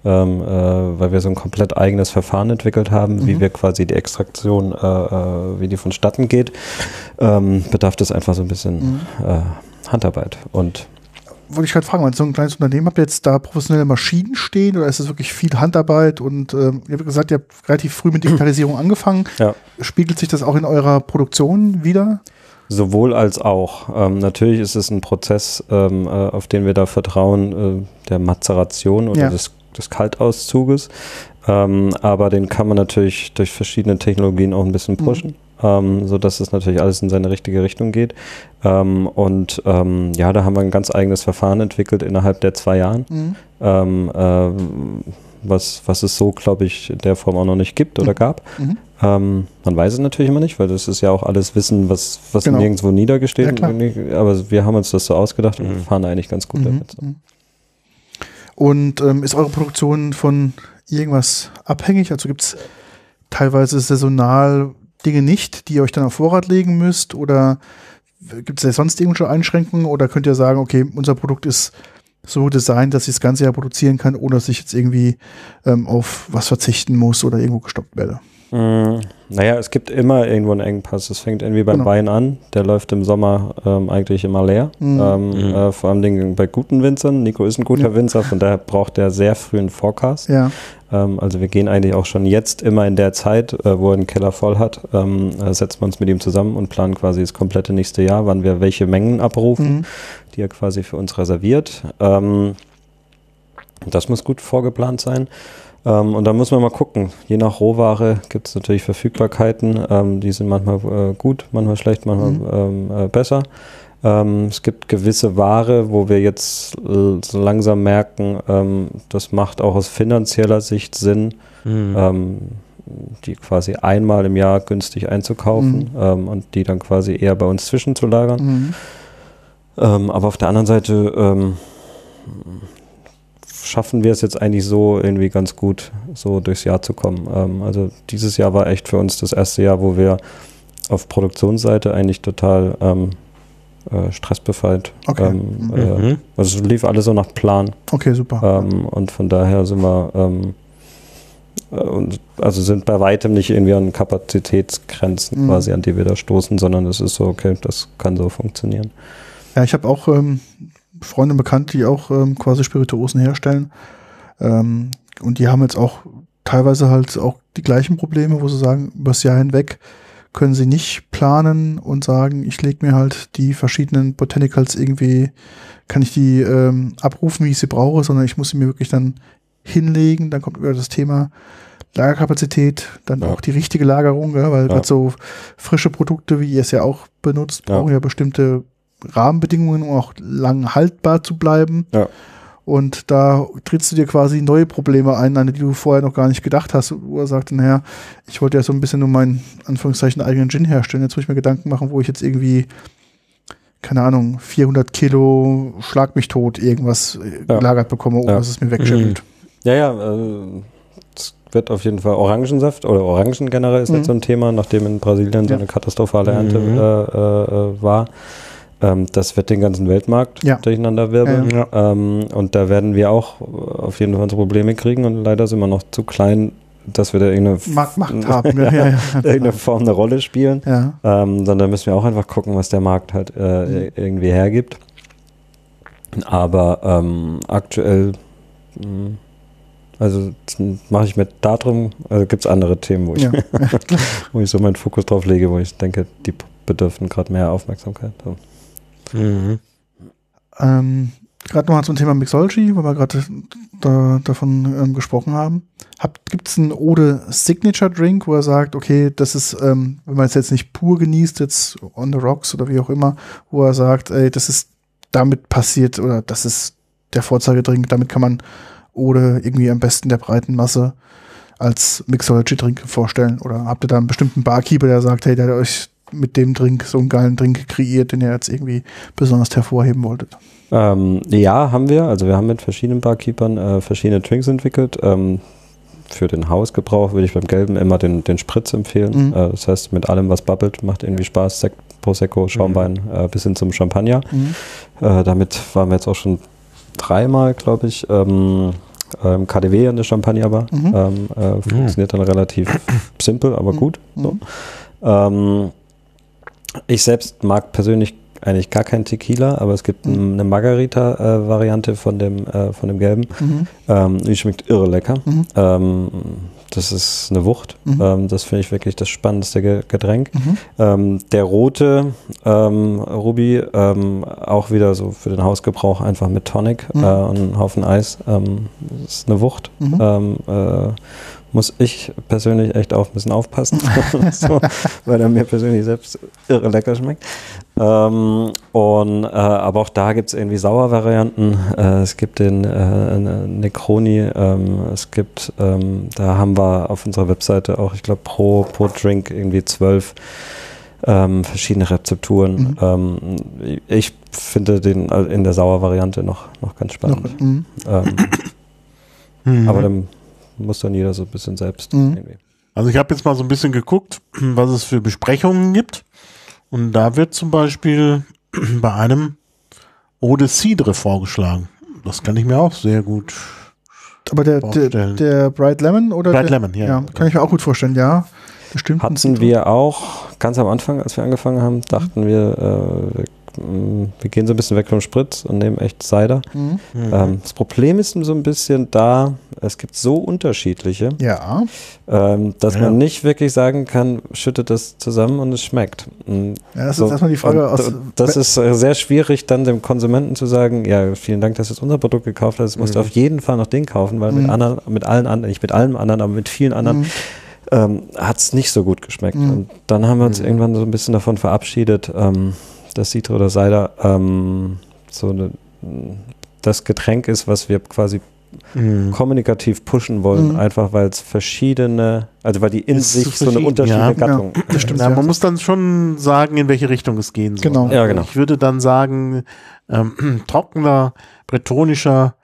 weil wir so ein komplett eigenes Verfahren entwickelt haben, wie wir quasi die Extraktion, wie die vonstatten geht, bedarf das einfach so ein bisschen Handarbeit. Und wollte ich gerade fragen, weil so ein kleines Unternehmen, habt ihr jetzt da professionelle Maschinen stehen oder ist das wirklich viel Handarbeit? Und ihr habt gesagt, ihr habt relativ früh mit Digitalisierung angefangen. Ja. Spiegelt sich das auch in eurer Produktion wieder? Sowohl als auch. Natürlich ist es ein Prozess, auf den wir da vertrauen, der Mazeration oder des Kaltauszuges. Aber den kann man natürlich durch verschiedene Technologien auch ein bisschen pushen. Sodass es natürlich alles in seine richtige Richtung geht. Ja, da haben wir ein ganz eigenes Verfahren entwickelt innerhalb der 2 Jahren, was es so, glaube ich, in der Form auch noch nicht gibt oder gab. Man weiß es natürlich immer nicht, weil das ist ja auch alles Wissen, was nirgendwo niedergestellt wird. Ja, aber wir haben uns das so ausgedacht und wir fahren eigentlich ganz gut damit. So. Und ist eure Produktion von irgendwas abhängig? Also gibt es teilweise saisonal Dinge nicht, die ihr euch dann auf Vorrat legen müsst, oder gibt es da sonst irgendwelche Einschränkungen, oder könnt ihr sagen, okay, unser Produkt ist so designt, dass ich das ganze Jahr produzieren kann, ohne dass ich jetzt irgendwie auf was verzichten muss oder irgendwo gestoppt werde? Naja, es gibt immer irgendwo einen Engpass. Es fängt irgendwie beim Wein an. Der läuft im Sommer eigentlich immer leer. Vor allem bei guten Winzern. Nico ist ein guter Winzer, von daher braucht er sehr früh einen Forecast. Ja. Also wir gehen eigentlich auch schon jetzt immer in der Zeit, wo er einen Keller voll hat, setzen wir uns mit ihm zusammen und planen quasi das komplette nächste Jahr, wann wir welche Mengen abrufen, die er quasi für uns reserviert. Das muss gut vorgeplant sein. Und da muss man mal gucken. Je nach Rohware gibt es natürlich Verfügbarkeiten. Die sind manchmal gut, manchmal schlecht, manchmal besser. Es gibt gewisse Ware, wo wir jetzt so langsam merken, das macht auch aus finanzieller Sicht Sinn, die quasi einmal im Jahr günstig einzukaufen und die dann quasi eher bei uns zwischenzulagern. Aber auf der anderen Seite schaffen wir es jetzt eigentlich so irgendwie ganz gut, so durchs Jahr zu kommen. Also dieses Jahr war echt für uns das erste Jahr, wo wir auf Produktionsseite eigentlich total stressbefreit. Okay. Also es lief alles so nach Plan. Okay, super. Und von daher sind wir also sind bei weitem nicht irgendwie an Kapazitätsgrenzen quasi, an die wir da stoßen, sondern es ist so, okay, das kann so funktionieren. Ja, ich habe auch Freunde bekannt, die auch quasi Spirituosen herstellen, und die haben jetzt auch teilweise halt auch die gleichen Probleme, wo sie sagen, übers Jahr hinweg können sie nicht planen und sagen, ich lege mir halt die verschiedenen Botanicals irgendwie, kann ich die abrufen, wie ich sie brauche, sondern ich muss sie mir wirklich dann hinlegen, dann kommt über das Thema Lagerkapazität, dann auch die richtige Lagerung, ja, weil gerade so frische Produkte, wie ihr es ja auch benutzt, brauchen ja bestimmte Rahmenbedingungen, um auch lang haltbar zu bleiben. Ja. Und da trittst du dir quasi neue Probleme ein, an die du vorher noch gar nicht gedacht hast. Wo er sagte, naja, ich wollte ja so ein bisschen nur meinen, Anführungszeichen, eigenen Gin herstellen. Jetzt muss ich mir Gedanken machen, wo ich jetzt irgendwie, keine Ahnung, 400 Kilo Schlag mich tot irgendwas gelagert bekomme, ohne dass es mir wegschimmelt. Ja, ja, es wird auf jeden Fall Orangensaft oder Orangen generell ist jetzt so ein Thema, nachdem in Brasilien so eine katastrophale Ernte war. Das wird den ganzen Weltmarkt durcheinander wirbeln. Und da werden wir auch auf jeden Fall unsere Probleme kriegen und leider sind wir noch zu klein, dass wir da irgendeine, Markt haben. Irgendeine Form eine Rolle spielen. Ja. Sondern müssen wir auch einfach gucken, was der Markt halt irgendwie hergibt. Aber aktuell also mache ich mir darum, also gibt es andere Themen, wo ich, wo ich so meinen Fokus drauf lege, wo ich denke, die bedürfen gerade mehr Aufmerksamkeit. So. Gerade nochmal zum Thema Mixology, weil wir gerade davon gesprochen haben. Gibt es einen Ode Signature Drink, wo er sagt, okay, das ist, wenn man es jetzt nicht pur genießt, jetzt on the rocks oder wie auch immer, wo er sagt, ey, das ist damit passiert oder das ist der Vorzeigedrink, damit kann man Ode irgendwie am besten der breiten Masse als Mixology-Drink vorstellen? Oder habt ihr da einen bestimmten Barkeeper, der sagt, hey, der hat euch mit dem Drink so einen geilen Drink kreiert, den ihr jetzt irgendwie besonders hervorheben wolltet? Ja, haben wir. Also wir haben mit verschiedenen Barkeepern verschiedene Drinks entwickelt. Für den Hausgebrauch würde ich beim Gelben immer den Spritz empfehlen. Das heißt, mit allem, was bubbelt, macht irgendwie Spaß. Sekt, Prosecco, Schaumwein, bis hin zum Champagner. Damit waren wir jetzt auch schon dreimal, glaube ich, KaDeWe an der Champagnerbar. Funktioniert dann relativ simpel, aber gut. So. Ich selbst mag persönlich eigentlich gar keinen Tequila, aber es gibt eine Margarita-Variante von dem Gelben. Die schmeckt irre lecker. Das ist eine Wucht. Das finde ich wirklich das spannendste Getränk. Der rote Ruby, auch wieder so für den Hausgebrauch einfach mit Tonic und einem Haufen Eis. Das ist eine Wucht. Muss ich persönlich echt auch ein bisschen aufpassen, so, weil er mir persönlich selbst irre lecker schmeckt. Aber auch da gibt es irgendwie Sauervarianten. Es gibt den Negroni, es gibt, da haben wir auf unserer Webseite auch, ich glaube, pro Drink irgendwie 12 verschiedene Rezepturen. Ich finde den in der Sauervariante noch ganz spannend. Aber dann muss dann jeder so ein bisschen selbst. Also ich habe jetzt mal so ein bisschen geguckt, was es für Besprechungen gibt. Und da wird zum Beispiel bei einem Ode Cidre vorgeschlagen. Das kann ich mir auch sehr gut vorstellen. Aber der Bright Lemon? Bright Lemon, ja. Kann ich mir auch gut vorstellen, ja. Bestimmten hatten wir auch ganz am Anfang, als wir angefangen haben, dachten wir, wir gehen so ein bisschen weg vom Sprit und nehmen echt Cider. Mhm. Das Problem ist so ein bisschen da, es gibt so unterschiedliche, ja. Dass man nicht wirklich sagen kann, schüttet das zusammen und es schmeckt. Ja, das ist erstmal die Frage. Das ist sehr schwierig, dann dem Konsumenten zu sagen, ja, vielen Dank, dass du jetzt unser Produkt gekauft hast, musst du auf jeden Fall noch den kaufen, weil mit vielen anderen hat es nicht so gut geschmeckt. Und dann haben wir uns irgendwann so ein bisschen davon verabschiedet, dass Cider oder Cider das Getränk ist, was wir quasi kommunikativ pushen wollen, einfach weil es verschiedene, also weil die in es sich so eine unterschiedliche Gattung. Ja. Das stimmt, ja, man muss dann schon sagen, in welche Richtung es gehen soll. Genau. Ja, genau. Ich würde dann sagen, trockener, bretonischer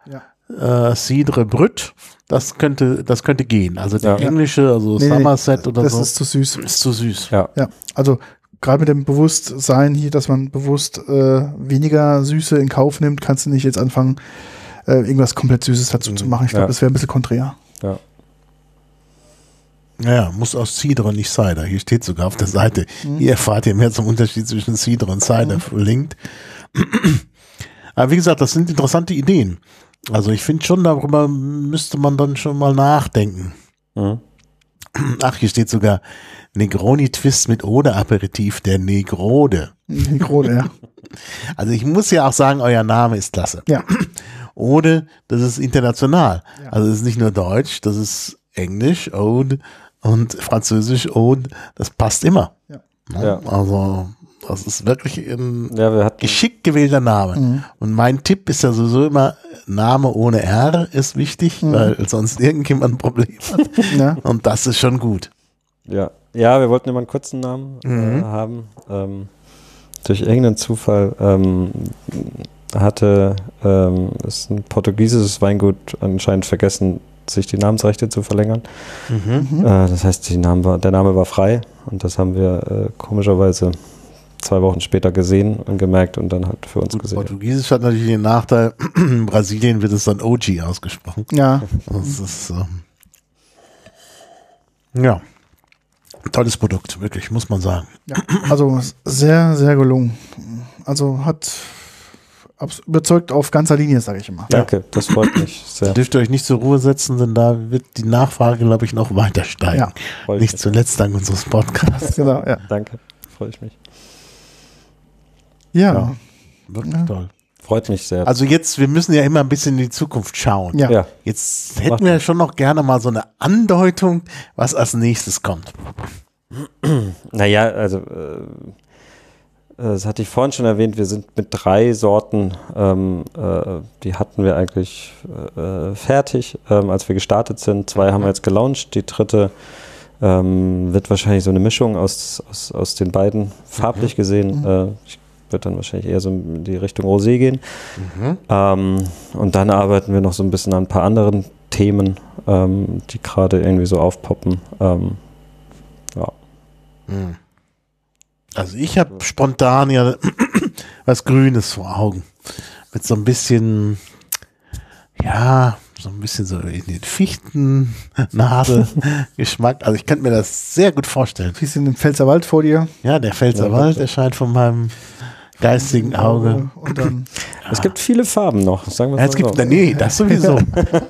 Cidre Brüt, das könnte gehen. Also der englische, also Somerset oder das so. Das ist zu süß. Ist zu süß. Ja, ja. Also gerade mit dem Bewusstsein hier, dass man bewusst weniger Süße in Kauf nimmt, kannst du nicht jetzt anfangen, irgendwas komplett Süßes dazu zu machen. Ich glaube, das wäre ein bisschen konträr. Ja. Naja, muss aus Cidre nicht Cider. Hier steht sogar auf der Seite. Hier erfahrt ihr mehr zum Unterschied zwischen Cidre und Cider verlinkt. Aber wie gesagt, das sind interessante Ideen. Also ich finde schon, darüber müsste man dann schon mal nachdenken. Mhm. Ach, hier steht sogar Negroni-Twist mit Ode-Aperitif, der Negrode. Negrode, ja. Also ich muss ja auch sagen, euer Name ist klasse. Ja. Ode, das ist international. Ja. Also es ist nicht nur Deutsch, das ist Englisch, Ode, und Französisch, Ode. Das passt immer. Ja. Ja. Also das ist wirklich ein geschickt gewählter Name. Mhm. Und mein Tipp ist ja sowieso immer, Name ohne R ist wichtig, weil sonst irgendjemand ein Problem hat. Ja. Und das ist schon gut. Ja, ja, wir wollten immer einen kurzen Namen haben. Durch irgendeinen Zufall hatte ist ein portugiesisches Weingut anscheinend vergessen, sich die Namensrechte zu verlängern. Mhm. Das heißt, der Name war frei und das haben wir komischerweise 2 Wochen später gesehen und gemerkt und dann halt für uns gesehen. Portugiesisch hat natürlich den Nachteil, in Brasilien wird es dann OG ausgesprochen. Ja. Das ist, ja, tolles Produkt, wirklich, muss man sagen. Ja. Also sehr, sehr gelungen. Also hat überzeugt auf ganzer Linie, sage ich immer. Danke, das freut mich sehr. Dürft ihr euch nicht zur Ruhe setzen, denn da wird die Nachfrage, glaube ich, noch weiter steigen. Ja. Nicht zuletzt dank unseres Podcasts. Genau, ja. Danke, freue ich mich. Ja, ja, wirklich toll. Freut mich sehr. Also jetzt, wir müssen ja immer ein bisschen in die Zukunft schauen. Ja. Ja. Jetzt hätten wir schon noch gerne mal so eine Andeutung, was als nächstes kommt. Naja, also das hatte ich vorhin schon erwähnt, wir sind mit 3 Sorten, die hatten wir eigentlich fertig, als wir gestartet sind. 2 haben wir jetzt gelauncht, die 3. Wird wahrscheinlich so eine Mischung aus den beiden, farblich gesehen. Ich wird dann wahrscheinlich eher so in die Richtung Rosé gehen. Und dann arbeiten wir noch so ein bisschen an ein paar anderen Themen, die gerade irgendwie so aufpoppen. Ja. Also ich habe spontan ja was Grünes vor Augen. Mit so ein bisschen, ja, so ein bisschen so in den Fichten-Nadel-Geschmack. Also ich könnte mir das sehr gut vorstellen. Du siehst den Pfälzerwald vor dir. Ja, der Pfälzerwald erscheint von meinem geistigen Auge. Und dann, es gibt viele Farben noch, sagen wir es mal so. Nee, das sowieso.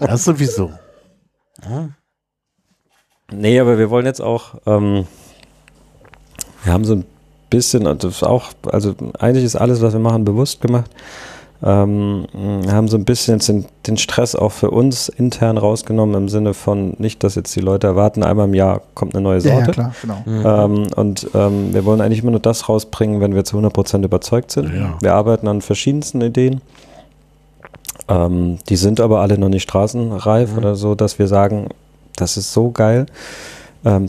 Das sowieso. Ja. Nee, aber wir wollen jetzt auch, wir haben so ein bisschen, also eigentlich ist alles, was wir machen, bewusst gemacht. Haben so ein bisschen jetzt den Stress auch für uns intern rausgenommen, im Sinne von nicht, dass jetzt die Leute erwarten, einmal im Jahr kommt eine neue Sorte. Ja, ja, klar, genau. Wir wollen eigentlich immer nur das rausbringen, wenn wir zu 100% überzeugt sind. Ja. Wir arbeiten an verschiedensten Ideen. Die sind aber alle noch nicht straßenreif oder so, dass wir sagen, das ist so geil,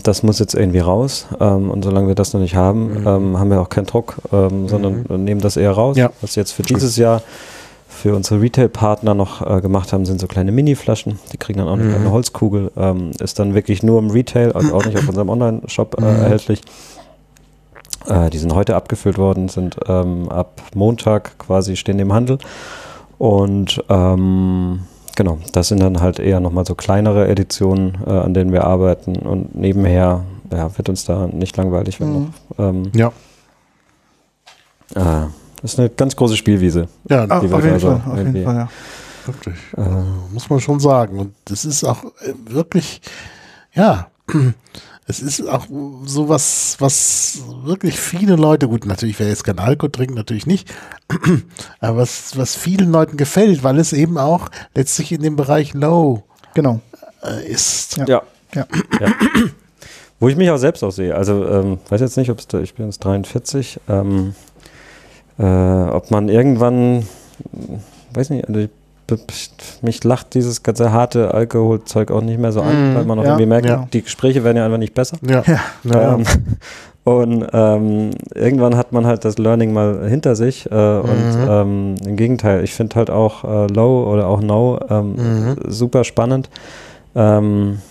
das muss jetzt irgendwie raus. Und solange wir das noch nicht haben, haben wir auch keinen Druck, sondern nehmen das eher raus. Ja. Was wir jetzt für dieses Jahr für unsere Retail-Partner noch gemacht haben, sind so kleine Mini-Flaschen. Die kriegen dann auch eine kleine Holzkugel. Ist dann wirklich nur im Retail, also auch nicht auf unserem Online-Shop erhältlich. Die sind heute abgefüllt worden, sind ab Montag quasi stehen im Handel. Und genau, das sind dann halt eher nochmal so kleinere Editionen, an denen wir arbeiten und nebenher ja, wird uns da nicht langweilig. Wenn ja. Das ist eine ganz große Spielwiese. Ja, auf jeden Fall. Auf jeden Fall, ja. Wirklich. Muss man schon sagen. Und das ist auch wirklich, ja, es ist auch sowas, was wirklich viele Leute, gut, natürlich, wer jetzt keinen Alkohol trinkt, natürlich nicht, aber was vielen Leuten gefällt, weil es eben auch letztlich in dem Bereich Low ist. Ja. Ja. Ja. Ja. Wo ich mich auch selbst auch sehe. Also, weiß jetzt nicht, ob es da, ich bin jetzt 43, ob man irgendwann, weiß nicht, also mich lacht dieses ganze harte Alkoholzeug auch nicht mehr so an, weil man auch irgendwie merkt, die Gespräche werden ja einfach nicht besser. Ja. Ja. Und irgendwann hat man halt das Learning mal hinter sich und im Gegenteil, ich finde halt auch Low oder auch No super spannend, weil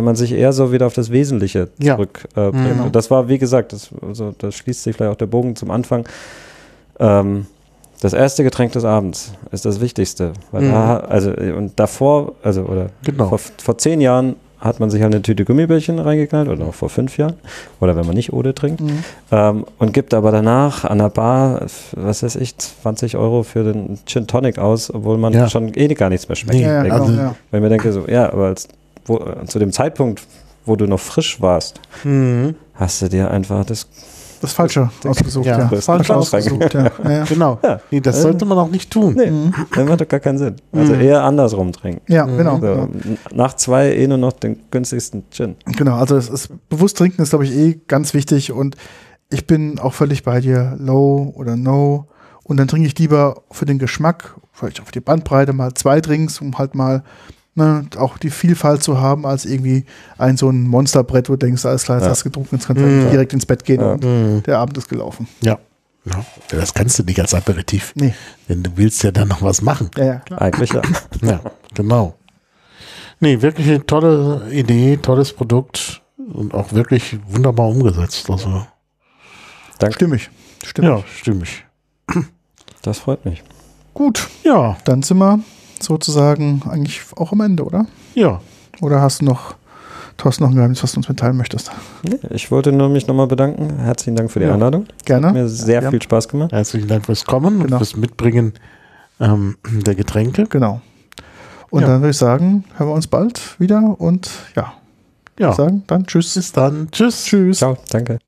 man sich eher so wieder auf das Wesentliche zurückbringt. Genau. Das war, wie gesagt, das schließt sich vielleicht auch der Bogen zum Anfang. Das erste Getränk des Abends ist das Wichtigste. Weil vor 10 Jahren hat man sich halt eine Tüte Gummibärchen reingeknallt oder auch vor 5 Jahren oder wenn man nicht Ode trinkt und gibt aber danach an der Bar, was weiß ich, 20 Euro für den Gin Tonic aus, obwohl man schon gar nichts mehr schmeckt. Ja, ja, also, wenn man denke so, ja, aber zu dem Zeitpunkt, wo du noch frisch warst, hast du dir einfach das Falsche ausgesucht, ja. Genau. Ja. Nee, das sollte man auch nicht tun. Nee, das macht doch gar keinen Sinn. Also eher andersrum trinken. Ja, genau. So, nach 2 nur noch den günstigsten Gin. Genau, also bewusst trinken ist, glaube ich, ganz wichtig und ich bin auch völlig bei dir, Low oder No und dann trinke ich lieber für den Geschmack, vielleicht auf die Bandbreite mal 2 Drinks, um halt mal auch die Vielfalt zu haben, als irgendwie so ein Monsterbrett, wo du denkst, alles klar, jetzt hast du getrunken, jetzt kannst du direkt ins Bett gehen und der Abend ist gelaufen. Ja. Ja, das kannst du nicht als Aperitif. Nee. Denn du willst ja dann noch was machen. Ja, ja, klar. Eigentlich ja. Ja, genau. Nee, wirklich eine tolle Idee, tolles Produkt und auch wirklich wunderbar umgesetzt. Also. Danke. Stimmig. Ja, stimmig. Das freut mich. Gut. Ja. Dann sind wir sozusagen eigentlich auch am Ende, oder? Ja. Oder hast du noch, ein Geheimnis, was du uns mitteilen möchtest? Nee, ich wollte nur mich nochmal bedanken. Herzlichen Dank für die Einladung. Gerne. Hat mir sehr viel Spaß gemacht. Herzlichen Dank fürs Kommen und fürs Mitbringen der Getränke. Genau. Und dann würde ich sagen, hören wir uns bald wieder und dann tschüss. Bis dann. Tschüss. Ciao. Danke.